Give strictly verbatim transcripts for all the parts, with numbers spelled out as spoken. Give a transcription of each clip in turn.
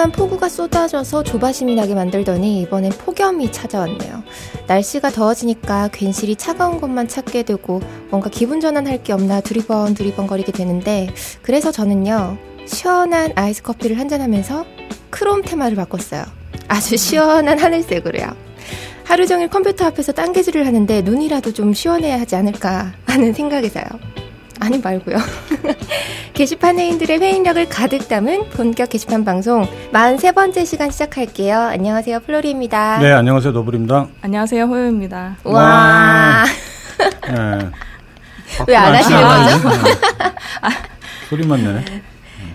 한동안 폭우가 쏟아져서 조바심이 나게 만들더니 이번엔 폭염이 찾아왔네요. 날씨가 더워지니까 괜시리 차가운 것만 찾게 되고 뭔가 기분 전환할 게 없나 두리번 두리번 거리게 되는데, 그래서 저는요 시원한 아이스 커피를 한잔하면서 크롬 테마를 바꿨어요. 아주 시원한 하늘색으로요. 하루 종일 컴퓨터 앞에서 딴개질을 하는데 눈이라도 좀 시원해야 하지 않을까 하는 생각에서요. 아니 말고요. 게시판에 인들의 회인력을 가득 담은 본격 게시판 방송 마흔세 번째 시간 시작할게요. 안녕하세요, 플로리입니다. 네, 안녕하세요, 노블입니다. 안녕하세요, 호요입니다. 와. 네. 왜 안 하시는 거죠? 아, 소리만 나네.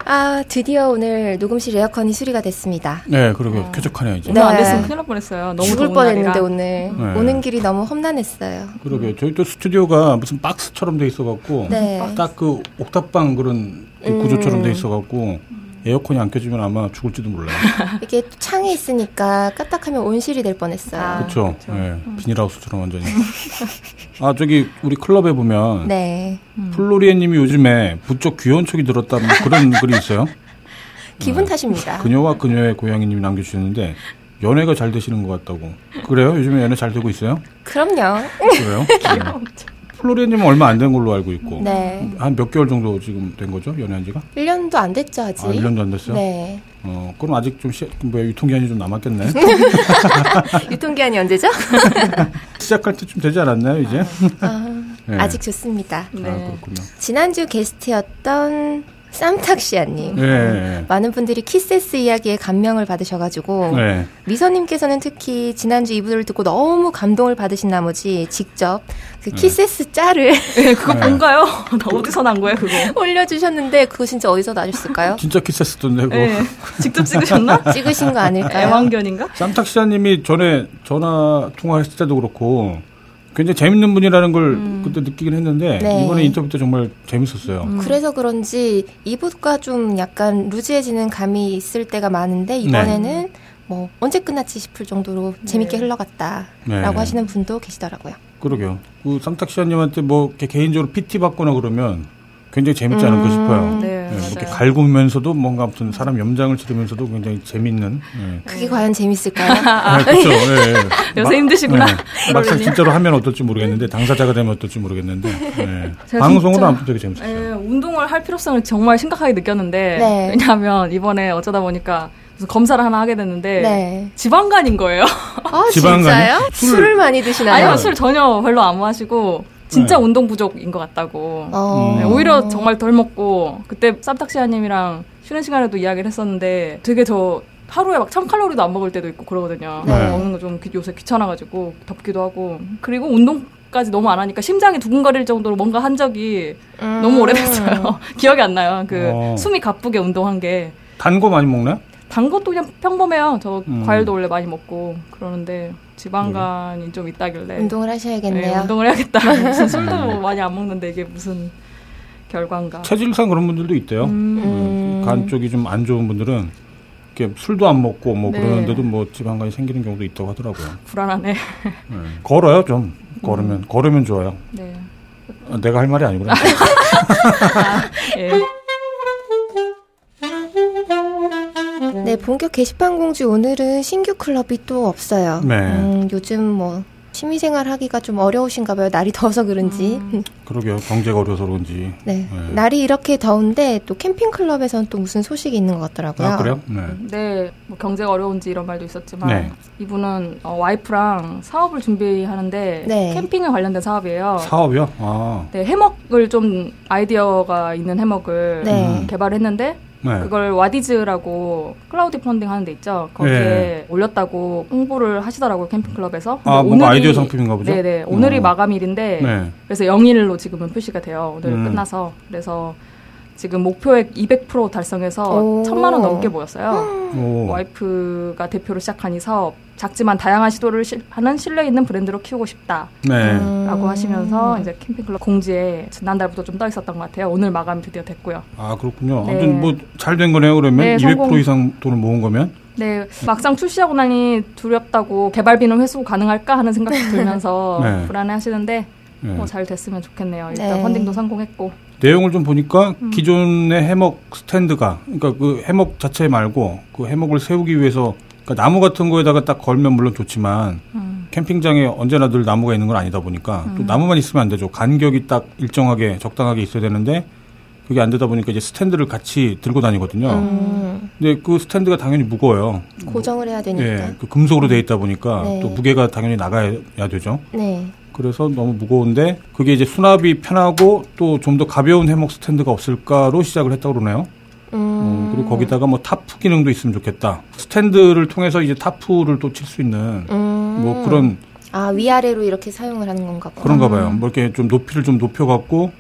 아, 드디어 오늘 녹음실 에어컨이 수리가 됐습니다. 네, 그러게 어. 쾌적하네요. 이제. 네. 오늘 안 됐으면 큰일 날 뻔했어요. 너무 죽을 뻔했는데 오늘. 네. 오는 길이 너무 험난했어요. 그러게요. 저희 또 스튜디오가 무슨 박스처럼 돼 있어갖고 네. 딱 그 옥탑방 그런 그 구조처럼 돼 있어갖고 에어컨이 안 켜지면 아마 죽을지도 몰라요. 이게 창이 있으니까 까딱하면 온실이 될 뻔했어요. 아, 그렇죠. 네. 음. 비닐하우스처럼 완전히. 아, 저기 우리 클럽에 보면 네. 음. 플로리에님이 요즘에 부쩍 귀여운 척이 들었다는 그런 글이 있어요. 기분 탓입니다. 네. 그녀와 그녀의 고양이님이 남겨주셨는데 연애가 잘 되시는 것 같다고. 그래요? 요즘에 연애 잘 되고 있어요? 그럼요. 그래요? 귀여워. 플로리님은 얼마 안 된 걸로 알고 있고 네. 한 몇 개월 정도 지금 된 거죠? 연애한 지가? 일 년도 안 됐죠 아직. 아, 일 년도 안 됐어요? 네. 어, 그럼 아직 좀 시, 뭐, 유통기한이 좀 남았겠네. 유통기한이 언제죠? 시작할 때쯤 되지 않았나요 이제? 아, 네. 아직 좋습니다. 네. 아, 그렇군요. 지난주 게스트였던 쌈탁시아님. 네. 많은 분들이 키세스 이야기에 감명을 받으셔가지고 네. 미선님께서는 특히 지난주 이 부를 듣고 너무 감동을 받으신 나머지 직접 그 키세스 짤을 네, 그거 네. 뭔가요? 나 어디서 난 거예요 그거? 올려주셨는데 그거 진짜 어디서 나셨을까요? 진짜 키세스던데 그거. 네. 직접 찍으셨나? 찍으신 거 아닐까요? 애완견인가? 쌈탁시아님이 전에 전화 통화했을 때도 그렇고 굉장히 재밌는 분이라는 걸 음. 그때 느끼긴 했는데 네. 이번에 인터뷰 때 정말 재밌었어요. 음. 그래서 그런지 이부가 좀 약간 루즈해지는 감이 있을 때가 많은데 이번에는 네. 뭐 언제 끝났지 싶을 정도로 네. 재밌게 흘러갔다라고 네. 하시는 분도 계시더라고요. 그러게요. 그 쌈탁시아님한테 뭐 이렇게 개인적으로 피티 받거나 그러면 굉장히 재밌지 않을까 음. 싶어요. 네, 네. 이렇게 갈구면서도 뭔가 아무튼 사람 염장을 치르면서도 굉장히 재밌는. 네. 그게 과연 재밌을까요? 아, 네, 그렇죠. 네, 네. 요새 마, 힘드시구나. 네. 막상 진짜로 하면 어떨지 모르겠는데 당사자가 되면 어떨지 모르겠는데 네. 방송으로 아무튼 되게 재밌었어요. 네, 운동을 할 필요성을 정말 심각하게 느꼈는데 네. 왜냐하면 이번에 어쩌다 보니까 그래서 검사를 하나 하게 됐는데 네. 지방간인 거예요. 아, 진짜요? 술. 술을 많이 드시나요? 아니요, 술 전혀 별로 안 마시고. 진짜 네. 운동 부족인 것 같다고. 어. 네, 오히려 정말 덜 먹고 그때 쌈탁시아님이랑 쉬는 시간에도 이야기를 했었는데 되게 저 하루에 막 천 칼로리도 안 먹을 때도 있고 그러거든요. 네. 먹는 거 좀 요새 귀찮아가지고 덥기도 하고 그리고 운동까지 너무 안 하니까 심장이 두근거릴 정도로 뭔가 한 적이 음. 너무 오래됐어요. 기억이 안 나요. 그 어. 숨이 가쁘게 운동한 게. 단 거 많이 먹나요? 단 것도 그냥 평범해요. 저 음. 과일도 원래 많이 먹고 그러는데 지방간이 네. 좀 있다길래 운동을 하셔야겠네요. 네, 운동을 해야겠다. 무슨 술도 많이 안 먹는데 이게 무슨 결과인가. 체질상 그런 분들도 있대요. 음. 음. 간 쪽이 좀 안 좋은 분들은 이렇게 술도 안 먹고 뭐 네. 그러는데도 뭐 지방간이 생기는 경우도 있다고 하더라고요. 불안하네. 네. 걸어요 좀. 걸으면 음. 걸으면 좋아요. 네. 아, 내가 할 말이 아니구나. 아, 예. 네, 본격 게시판 공주 오늘은 신규 클럽이 또 없어요. 네. 음, 요즘 뭐 취미생활 하기가 좀 어려우신가 봐요. 날이 더워서 그런지. 음. 그러게요. 경제가 어려워서 그런지. 네. 네. 날이 이렇게 더운데 또 캠핑 클럽에서는 또 무슨 소식이 있는 것 같더라고요. 아, 그래요? 네. 네. 뭐 경제가 어려운지 이런 말도 있었지만 네. 이분은 어, 와이프랑 사업을 준비하는데 네. 캠핑에 관련된 사업이에요. 사업이요? 아. 네. 해먹을 좀 아이디어가 있는 해먹을 네. 음, 개발했는데 네. 그걸 와디즈라고 클라우드 펀딩 하는 데 있죠. 거기에 네. 올렸다고 홍보를 하시더라고요. 캠핑클럽에서. 아, 뭔가 아이디어 상품인가 보죠? 네네. 오늘이 오. 마감일인데 네. 그래서 영일로 지금은 표시가 돼요. 오늘 음. 끝나서. 그래서 지금 목표액 이백 퍼센트 달성해서 오. 천만 원 넘게 모였어요. 오. 와이프가 대표로 시작한 이 사업. 작지만 다양한 시도를 시, 하는 신뢰 있는 브랜드로 키우고 싶다. 네. 음. 라고 하시면서 이제 캠핑클럽 공지에 지난달부터 좀 떠 있었던 것 같아요. 오늘 마감이 드디어 됐고요. 아, 그렇군요. 네. 아무튼 뭐 잘 된 거네요, 그러면? 네, 이백 퍼센트 성공. 이상 돈을 모은 거면? 네. 막상 출시하고 나니 두렵다고 개발비는 회수 가능할까 하는 생각이 들면서 네. 불안해 하시는데 네. 뭐 잘 됐으면 좋겠네요. 일단 네. 펀딩도 성공했고. 내용을 좀 보니까 음. 기존의 해먹 스탠드가, 그러니까 그 해먹 자체 말고 그 해먹을 세우기 위해서, 그러니까 나무 같은 거에다가 딱 걸면 물론 좋지만 음. 캠핑장에 언제나 늘 나무가 있는 건 아니다 보니까 음. 또 나무만 있으면 안 되죠. 간격이 딱 일정하게 적당하게 있어야 되는데 그게 안 되다 보니까 이제 스탠드를 같이 들고 다니거든요. 음. 근데 그 스탠드가 당연히 무거워요. 고정을 해야 되니까. 네, 그 금속으로 되어 있다 보니까 네. 또 무게가 당연히 나가야 되죠. 네. 그래서 너무 무거운데 그게 이제 수납이 편하고 또 좀 더 가벼운 해먹 스탠드가 없을까로 시작을 했다고 그러네요. 음. 음, 그리고 거기다가 뭐 타프 기능도 있으면 좋겠다. 스탠드를 통해서 이제 타프를 또 칠 수 있는 음. 뭐 그런. 아, 위아래로 이렇게 사용을 하는 건가 봐요. 그런가 봐요. 뭐 이렇게 좀 높이를 좀 높여갖고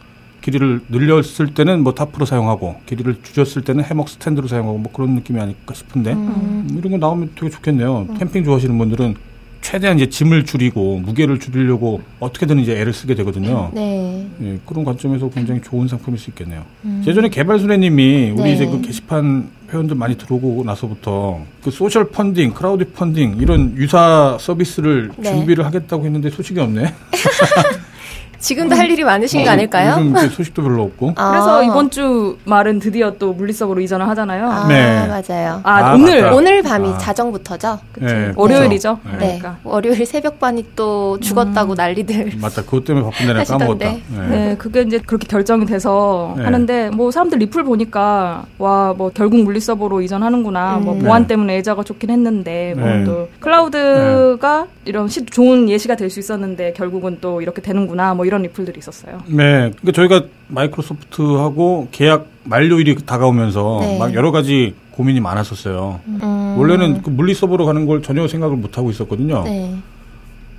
길이를 늘렸을 때는 뭐 타프로 사용하고 길이를 줄였을 때는 해먹 스탠드로 사용하고 뭐 그런 느낌이 아닐까 싶은데 음. 이런 거 나오면 되게 좋겠네요. 음. 캠핑 좋아하시는 분들은 최대한 이제 짐을 줄이고 무게를 줄이려고 어떻게든 이제 애를 쓰게 되거든요. 네. 예, 그런 관점에서 굉장히 좋은 상품일 수 있겠네요. 음. 예전에 개발소래님이 우리 네. 이제 그 게시판 회원들 많이 들어오고 나서부터 그 소셜 펀딩, 크라우드 펀딩 이런 유사 서비스를 네. 준비를 하겠다고 했는데 소식이 없네. 지금도 음, 할 일이 많으신 거 어, 아닐까요? 요즘 소식도 별로 없고. 아. 그래서 이번 주 말은 드디어 또 물리서버로 이전을 하잖아요. 아, 네. 맞아요. 아, 아 오늘 맞다. 오늘 밤이 아. 자정부터죠. 그치? 네, 월요일이죠. 네. 그러니까. 월요일 새벽반이 또 죽었다고 음. 난리들. 맞다. 그것 때문에 바쁜데 내가 까먹었다. 네. 네, 그게 이제 그렇게 결정이 돼서 네. 하는데 뭐 사람들 리플 보니까 와, 뭐 결국 물리서버로 이전하는구나. 음. 뭐 보안 네. 때문에 예자가 좋긴 했는데 뭐 또 네. 클라우드가 네. 이런 시, 좋은 예시가 될 수 있었는데 결국은 또 이렇게 되는구나. 뭐 이런 리플들이 있었어요. 네, 그러니까 저희가 마이크로소프트하고 계약 만료일이 다가오면서 네. 막 여러 가지 고민이 많았었어요. 음. 원래는 그 물리 서버로 가는 걸 전혀 생각을 못 하고 있었거든요. 네.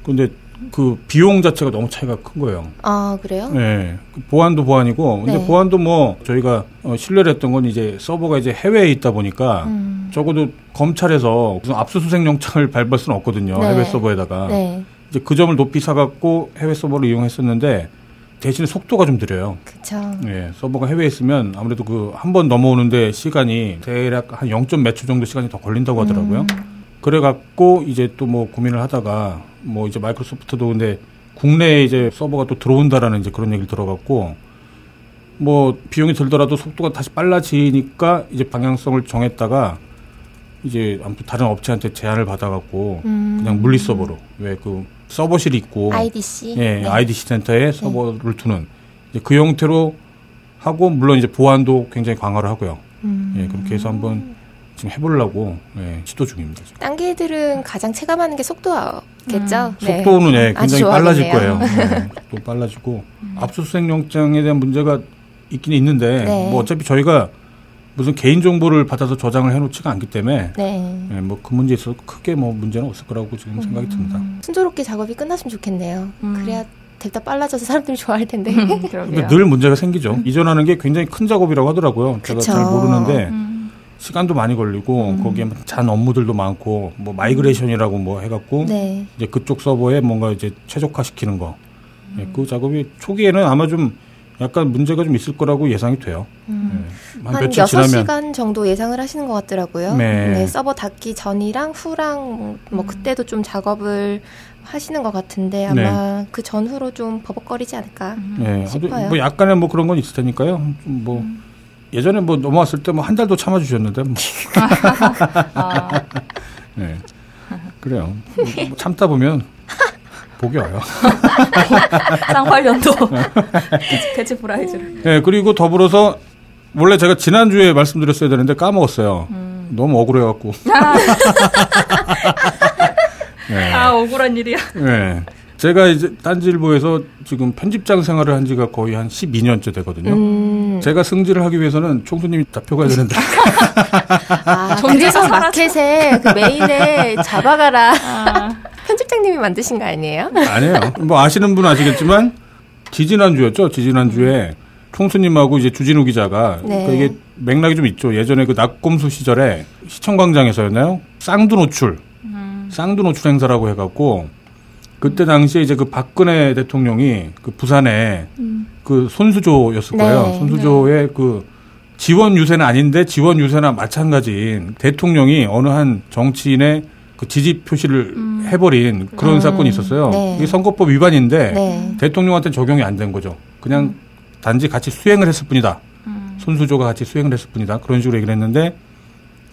그런데 그 비용 자체가 너무 차이가 큰 거예요. 아, 그래요? 네, 보안도 보안이고, 근데 네. 보안도 뭐 저희가 어, 신뢰를 했던 건 이제 서버가 이제 해외에 있다 보니까 음. 적어도 검찰에서 무슨 압수수색 영장을 발부할 수는 없거든요. 네. 해외 서버에다가. 네. 이제 그 점을 높이 사갖고 해외 서버를 이용했었는데 대신에 속도가 좀 느려요. 그렇죠. 예, 서버가 해외에 있으면 아무래도 그 한 번 넘어오는데 시간이 대략 한 영 점 몇 초 정도 시간이 더 걸린다고 하더라고요. 음. 그래갖고 이제 또 뭐 고민을 하다가 뭐 이제 마이크로소프트도 근데 국내에 이제 서버가 또 들어온다라는 이제 그런 얘기를 들어갖고 뭐 비용이 들더라도 속도가 다시 빨라지니까 이제 방향성을 정했다가. 이제 아무튼 다른 업체한테 제안을 받아갖고 음. 그냥 물리 서버로 왜 그 서버실이 있고 아이디씨 예 네. 아이디씨 센터에 서버를 네. 두는 이제 그 형태로 하고 물론 이제 보안도 굉장히 강화를 하고요. 음. 예 그렇게 해서 한번 지금 해보려고 예, 시도 중입니다. 지금. 딴 개들은 가장 체감하는 게 속도겠죠. 음. 네. 속도는 예 굉장히 빨라질 거예요. 예, 또 빨라지고 음. 압수수색 영장에 대한 문제가 있긴 있는데 네. 뭐 어차피 저희가 무슨 개인 정보를 받아서 저장을 해놓지가 않기 때문에 네. 네, 뭐 그 문제에 있어서 크게 뭐 문제는 없을 거라고 지금 음. 생각이 듭니다. 순조롭게 작업이 끝났으면 좋겠네요. 음. 그래야 됐다 빨라져서 사람들이 좋아할 텐데. 음, 그러게요. 늘 문제가 생기죠. 음. 이전하는 게 굉장히 큰 작업이라고 하더라고요. 그쵸. 제가 잘 모르는데 음. 시간도 많이 걸리고 음. 거기에 잔 업무들도 많고 뭐 마이그레이션이라고 뭐 해갖고 네. 이제 그쪽 서버에 뭔가 이제 최적화시키는 거. 음. 네, 그 작업이 초기에는 아마 좀 약간 문제가 좀 있을 거라고 예상이 돼요. 음. 네. 한, 한 여섯 시간 정도 예상을 하시는 것 같더라고요. 네. 네, 서버 닫기 전이랑 후랑 뭐 음. 그때도 좀 작업을 하시는 것 같은데 아마 네. 그 전후로 좀 버벅거리지 않을까 네. 싶어요. 뭐 약간의 뭐 그런 건 있을 테니까요. 좀 뭐 음. 예전에 뭐 넘어왔을 때 뭐 한 달도 참아주셨는데 뭐. 아. 네. 그래요. 뭐 참다 보면 복이 와요. 쌍팔년도 대체 프라이즈를. 네, 그리고 더불어서 원래 제가 지난주에 말씀드렸어야 되는데 까먹었어요. 음. 너무 억울해갖고. 아. 네. 아, 억울한 일이야. 네, 제가 이제 딴지일보에서 지금 편집장 생활을 한 지가 거의 한 십이 년째 되거든요. 음. 제가 승진을 하기 위해서는 총수님이 잡혀가야 되는데. 아, 그래서 마켓에 그 메인에 잡아가라. 아. 편집장님이 만드신 거 아니에요? 아니에요. 뭐 아시는 분은 아시겠지만 지지난주였죠. 지지난주에 총수님하고 이제 주진우 기자가 네. 그러니까 이게 맥락이 좀 있죠. 예전에 그 낙검수 시절에 시청광장에서였나요? 쌍두 노출, 음. 쌍두 노출 행사라고 해갖고 그때 당시에 이제 그 박근혜 대통령이 그 부산에 음. 그 손수조였을 거예요. 네. 손수조의 네. 그 지원 유세는 아닌데 지원 유세나 마찬가지인 대통령이 어느 한 정치인의 그 지지 표시를 음. 해버린 그런 음. 사건이 있었어요. 네. 이게 선거법 위반인데 네. 대통령한테는 적용이 안 된 거죠. 그냥 단지 같이 수행을 했을 뿐이다. 음. 손수조가 같이 수행을 했을 뿐이다. 그런 식으로 얘기를 했는데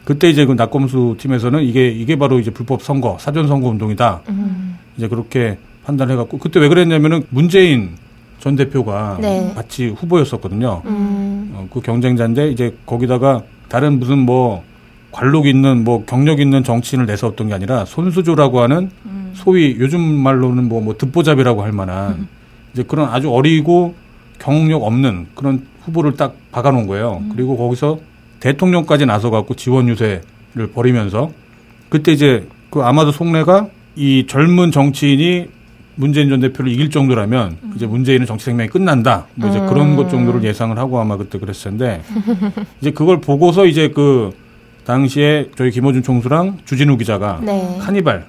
그때 이제 그 낙검수 팀에서는 이게 이게 바로 이제 불법 선거, 사전 선거 운동이다. 음. 이제 그렇게 판단을 해갖고 그때 왜 그랬냐면은 문재인 전 대표가 네. 같이 후보였었거든요. 음. 어, 그 경쟁자인데 이제 거기다가 다른 무슨 뭐 관록 있는 뭐 경력 있는 정치인을 내세웠던 게 아니라 손수조라고 하는 음. 소위 요즘 말로는 뭐, 뭐 듣보잡이라고 할 만한 음. 이제 그런 아주 어리고 경력 없는 그런 후보를 딱 박아놓은 거예요. 음. 그리고 거기서 대통령까지 나서갖고 지원 유세를 벌이면서 그때 이제 그 아마도 속내가 이 젊은 정치인이 문재인 전 대표를 이길 정도라면 음. 이제 문재인은 정치 생명이 끝난다. 뭐 이제 음. 그런 것 정도를 예상을 하고 아마 그때 그랬을 텐데 이제 그걸 보고서 이제 그 당시에 저희 김어준 총수랑 주진우 기자가 네. 카니발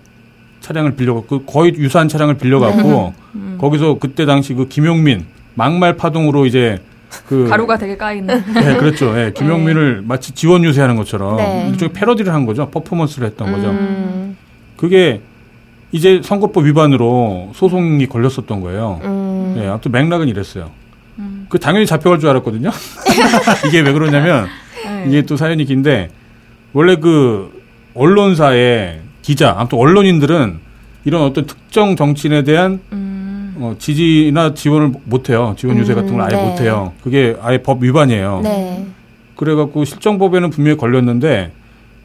차량을 빌려갖고 거의 유사한 차량을 빌려갖고 음. 거기서 그때 당시 그 김용민 막말 파동으로 이제 그 가루가 되게 까이는. 네, 그렇죠. 네, 김용민을 네. 마치 지원 유세하는 것처럼 네. 일종의 패러디를 한 거죠. 퍼포먼스를 했던 거죠. 음. 그게 이제 선거법 위반으로 소송이 걸렸었던 거예요. 음. 네, 아무튼 맥락은 이랬어요. 음. 그 당연히 잡혀갈 줄 알았거든요. 이게 왜 그러냐면 네. 이게 또 사연이 긴데 원래 그 언론사의 기자, 아무튼 언론인들은 이런 어떤 특정 정치인에 대한 음. 어, 지지나 지원을 못해요. 지원 유세 음, 같은 걸 아예 네. 못해요. 그게 아예 법 위반이에요. 네. 그래갖고 실정법에는 분명히 걸렸는데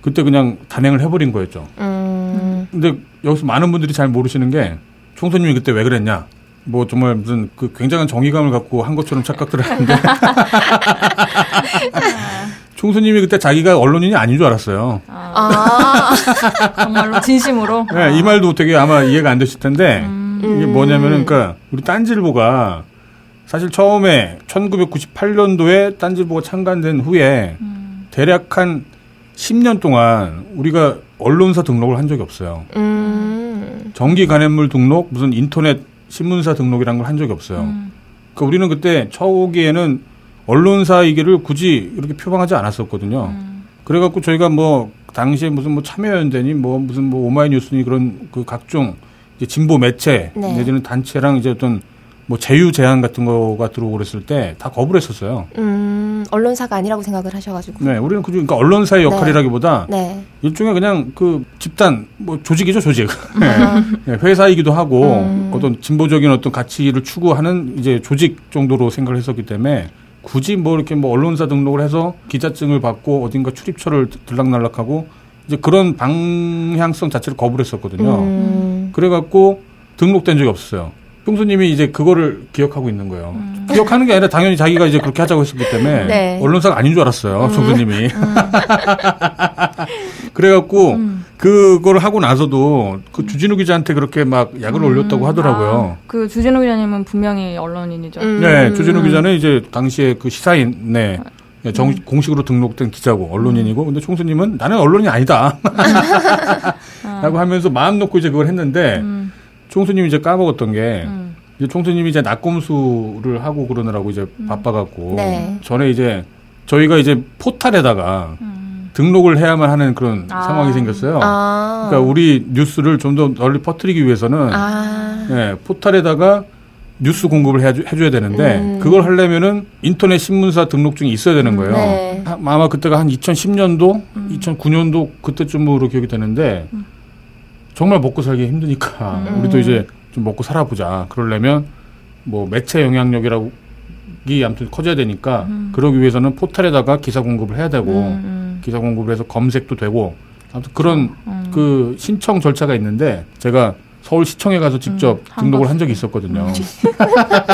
그때 그냥 단행을 해버린 거였죠. 음. 근데 여기서 많은 분들이 잘 모르시는 게 총수님이 그때 왜 그랬냐. 뭐 정말 무슨 그 굉장한 정의감을 갖고 한 것처럼 착각들을 하는데 총수님이 그때 자기가 언론인이 아닌 줄 알았어요. 아, 정말로 진심으로? 네, 이 말도 되게 아마 이해가 안 되실 텐데 음. 이게 뭐냐면은 그러니까 우리 딴지일보가 사실 처음에 천구백구십팔 년도에 딴지일보가 창간된 후에 음. 대략 한 십 년 동안 우리가 언론사 등록을 한 적이 없어요. 음. 정기 간행물 등록, 무슨 인터넷 신문사 등록이란 걸 한 적이 없어요. 음. 그러니까 우리는 그때 처음에는 언론사이기를 굳이 이렇게 표방하지 않았었거든요. 음. 그래갖고 저희가 뭐 당시에 무슨 뭐 참여연대니 뭐 무슨 뭐 오마이뉴스니 그런 그 각종 이제 진보 매체 네. 내지는 단체랑 이제 어떤 뭐 제휴 제안 같은 거가 들어오고 그랬을 때 다 거부를 했었어요. 음, 언론사가 아니라고 생각을 하셔가지고. 네, 우리는 그중 그러니까 언론사의 역할이라기보다 네. 네. 일종의 그냥 그 집단 뭐 조직이죠 조직. 네, 회사이기도 하고 음. 어떤 진보적인 어떤 가치를 추구하는 이제 조직 정도로 생각을 했었기 때문에. 굳이 뭐 이렇게 뭐 언론사 등록을 해서 기자증을 받고 어딘가 출입처를 들락날락하고 이제 그런 방향성 자체를 거부를 했었거든요. 음. 그래갖고 등록된 적이 없었어요. 평수님이 이제 그거를 기억하고 있는 거예요. 음. 기억하는 게 아니라 당연히 자기가 이제 그렇게 하자고 했었기 때문에 네. 언론사가 아닌 줄 알았어요. 음. 평수님이. 음. 그래갖고 음. 그걸 하고 나서도 그 주진우 기자한테 그렇게 막 약을 음. 올렸다고 하더라고요. 아, 그 주진우 기자님은 분명히 언론인이죠. 음. 네, 주진우 기자는 이제 당시에 그 시사인, 네. 정, 음. 공식으로 등록된 기자고 언론인이고, 근데 총수님은 나는 언론인이 아니다. 아. 라고 하면서 마음 놓고 이제 그걸 했는데, 음. 총수님이 이제 까먹었던 게, 음. 이제 총수님이 이제 낙검수를 하고 그러느라고 이제 음. 바빠갖고, 네. 전에 이제 저희가 이제 포탈에다가, 음. 등록을 해야만 하는 그런 아. 상황이 생겼어요. 아. 그러니까 우리 뉴스를 좀 더 널리 퍼뜨리기 위해서는 아. 예, 포탈에다가 뉴스 공급을 해주, 해줘야 되는데 음. 그걸 하려면은 인터넷 신문사 등록증이 있어야 되는 거예요. 네. 하, 아마 그때가 한 이천십 년도, 음. 이천구 년도 그때쯤으로 기억이 되는데 음. 정말 먹고 살기 힘드니까 음. 우리도 이제 좀 먹고 살아보자. 그러려면 뭐 매체 영향력이라고 이 아무튼 커져야 되니까 음. 그러기 위해서는 포탈에다가 기사 공급을 해야 되고 음, 음. 기사 공급을 해서 검색도 되고 아무튼 그런 음. 그 신청 절차가 있는데 제가 서울시청에 가서 직접 음, 한 등록을 한 적이 있었거든요.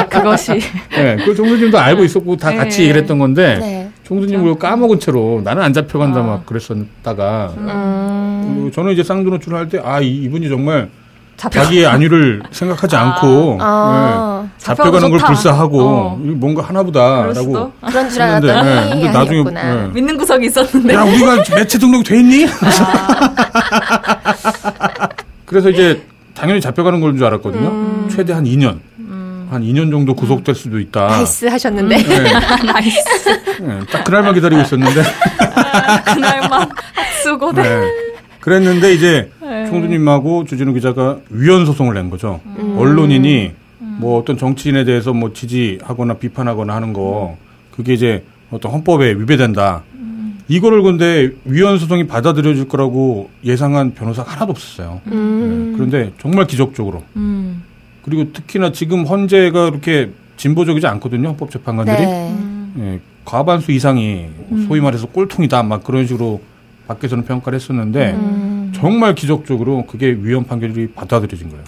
그것이. 네, 그 총수님도 알고 있었고 다 네. 같이 얘기를 했던 건데 네. 총수님 그걸 까먹은 채로 나는 안 잡혀간다 아. 막 그랬었다가 음. 저는 이제 쌍두노출을 할 때 아 이분이 정말 잡혀. 자기의 안위를 생각하지 아, 않고 아, 네. 잡혀가는 걸 불사하고 어. 뭔가 하나보다라고 그런 줄 알았더니 네. 나중에 네. 믿는 구석이 있었는데 야 우리가 매체 등록이 돼 있니? 아. 그래서 이제 당연히 잡혀가는 걸 줄 알았거든요. 음. 최대 한 이 년 음. 한 이 년 정도 구속될 수도 있다. 나이스 하셨는데 네. 나이스 네. 딱 그날만 기다리고 있었는데 아, 그날만 수고돼 네. 그랬는데 이제 총수님하고 주진우 기자가 위헌 소송을 낸 거죠. 음. 언론인이 음. 뭐 어떤 정치인에 대해서 뭐 지지하거나 비판하거나 하는 거 그게 이제 어떤 헌법에 위배된다. 음. 이거를 근데 위헌 소송이 받아들여질 거라고 예상한 변호사가 하나도 없었어요. 음. 네. 그런데 정말 기적적으로. 음. 그리고 특히나 지금 헌재가 이렇게 진보적이지 않거든요. 헌법재판관들이. 네. 음. 네. 과반수 이상이 소위 말해서 꼴통이다 막 그런 식으로 밖에서는 평가를 했었는데 음. 정말 기적적으로 그게 위헌 판결이 받아들여진 거예요.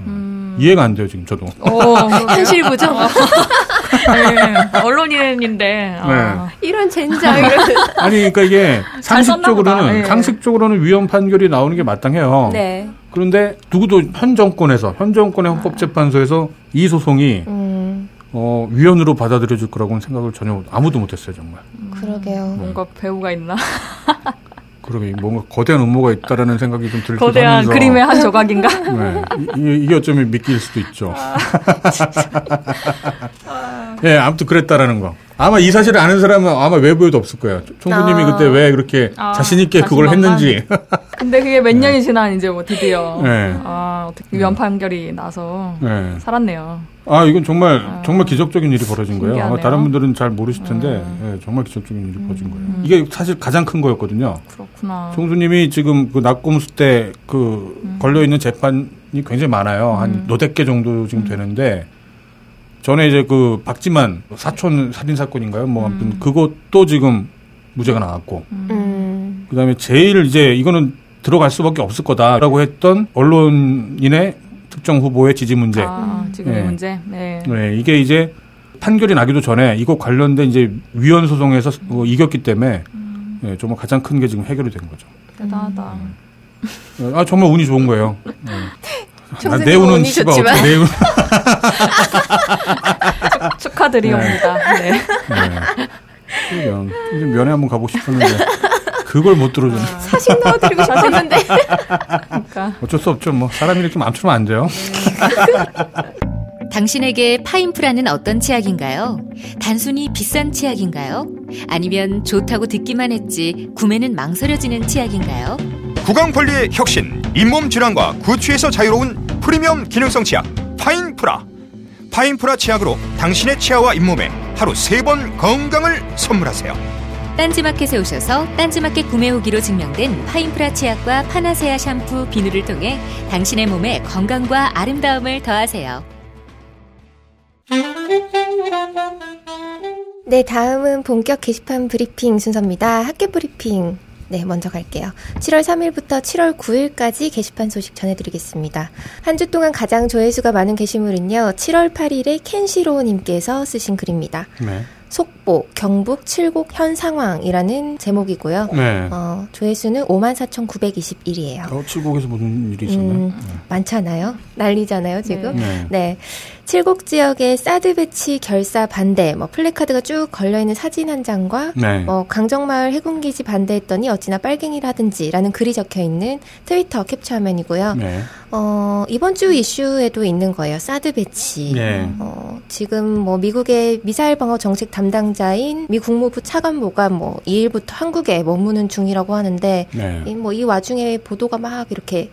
음. 이해가 안 돼요 지금 저도. 오, 현실부죠. 네, 언론인인데 아. 네. 이런 젠장. 아니 그러니까 이게 상식적으로는 네. 상식적으로는 위헌 판결이 나오는 게 마땅해요. 네. 그런데 누구도 현 정권에서 현 정권의 헌법재판소에서 이 소송이 음. 어, 위헌으로 받아들여질 거라고는 생각을 전혀 아무도 못했어요 정말. 음, 그러게요. 네. 뭔가 배우가 있나? 그러게 뭔가 거대한 음모가 있다라는 생각이 좀 들기도 거대한 하면서. 거대한 그림의 한 조각인가? 네. 이, 이게 어쩌면 미끼일 수도 있죠. 예, 네, 아무튼 그랬다라는 거. 아마 이 사실을 아는 사람은 아마 외부에도 없을 거예요. 총부님이 아, 그때 왜 그렇게 아, 자신 있게 그걸 했는지. 근데 그게 몇 년이 네. 지난 이제 뭐 드디어 네. 아, 어떻게 위헌 판결이 나서 네. 살았네요. 아, 이건 정말 아, 정말 기적적인 일이 벌어진 신기하네요. 거예요. 아마 다른 분들은 잘 모르실 텐데 음. 네, 정말 기적적인 일이 음, 벌어진 거예요. 음. 이게 사실 가장 큰 거였거든요. 그렇구나. 총수님이 지금 그 낙검수 때 그 음. 걸려 있는 재판이 굉장히 많아요. 음. 한 너댓 개 정도 지금 음. 되는데. 전에 이제 그 박지만 사촌 살인 사건인가요? 뭐 아무튼 음. 그것도 지금 무죄가 나왔고, 음. 그다음에 제일 이제 이거는 들어갈 수밖에 없을 거다라고 했던 언론인의 특정 후보의 지지 문제, 아, 지금 네. 문제, 네. 네, 이게 이제 판결이 나기도 전에 이거 관련된 이제 위헌 소송에서 뭐 이겼기 때문에 음. 네, 정말 가장 큰 게 지금 해결이 된 거죠. 대단하다. 네. 아 정말 운이 좋은 거예요. 네. 아, 내 운은 씨발 어떻게 내 운 축하드리옵니다. 네. 네. 네. 네. 면회 한번 가보고 싶었는데 그걸 못 들어주네. 아, 사심 넣어드리고 싶었는데. 그러니까. 어쩔 수 없죠. 뭐 사람이 이렇게 맘추면 안 돼요. 당신에게 파인프라는 어떤 치약인가요? 단순히 비싼 치약인가요? 아니면 좋다고 듣기만 했지 구매는 망설여지는 치약인가요? 구강관리의 혁신, 잇몸 질환과 구취에서 자유로운 프리미엄 기능성 치약 파인프라. 파인프라 치약으로 당신의 치아와 잇몸에 하루 세 번 건강을 선물하세요. 딴지마켓에 오셔서 딴지마켓 구매 후기로 증명된 파인프라 치약과 파나세아 샴푸, 비누를 통해 당신의 몸에 건강과 아름다움을 더하세요. 네, 다음은 본격 게시판 브리핑 순서입니다. 학교 브리핑. 네, 먼저 갈게요. 칠월 삼일부터 칠월 구일까지 게시판 소식 전해드리겠습니다. 한 주 동안 가장 조회수가 많은 게시물은요. 칠월 팔일에 켄시로님께서 쓰신 글입니다. 네. 속보, 경북, 칠곡 현 상황이라는 제목이고요. 네. 어, 조회수는 오만 사천구백이십일이에요. 어, 칠곡에서 무슨 일이 있었나요? 음, 네. 많잖아요. 난리잖아요, 지금. 네. 네. 칠곡 지역의 사드 배치 결사 반대, 뭐 플래카드가 쭉 걸려있는 사진 한 장과 네. 뭐 강정마을 해군기지 반대했더니 어찌나 빨갱이라든지라는 글이 적혀있는 트위터 캡처 화면이고요. 네. 어, 이번 주 이슈에도 있는 거예요. 사드 배치. 네. 어, 지금 뭐 미국의 미사일 방어 정책 담당자인 미 국무부 차관보가 뭐 이일부터 한국에 머무는 중이라고 하는데 네. 뭐 이 와중에 보도가 막 이렇게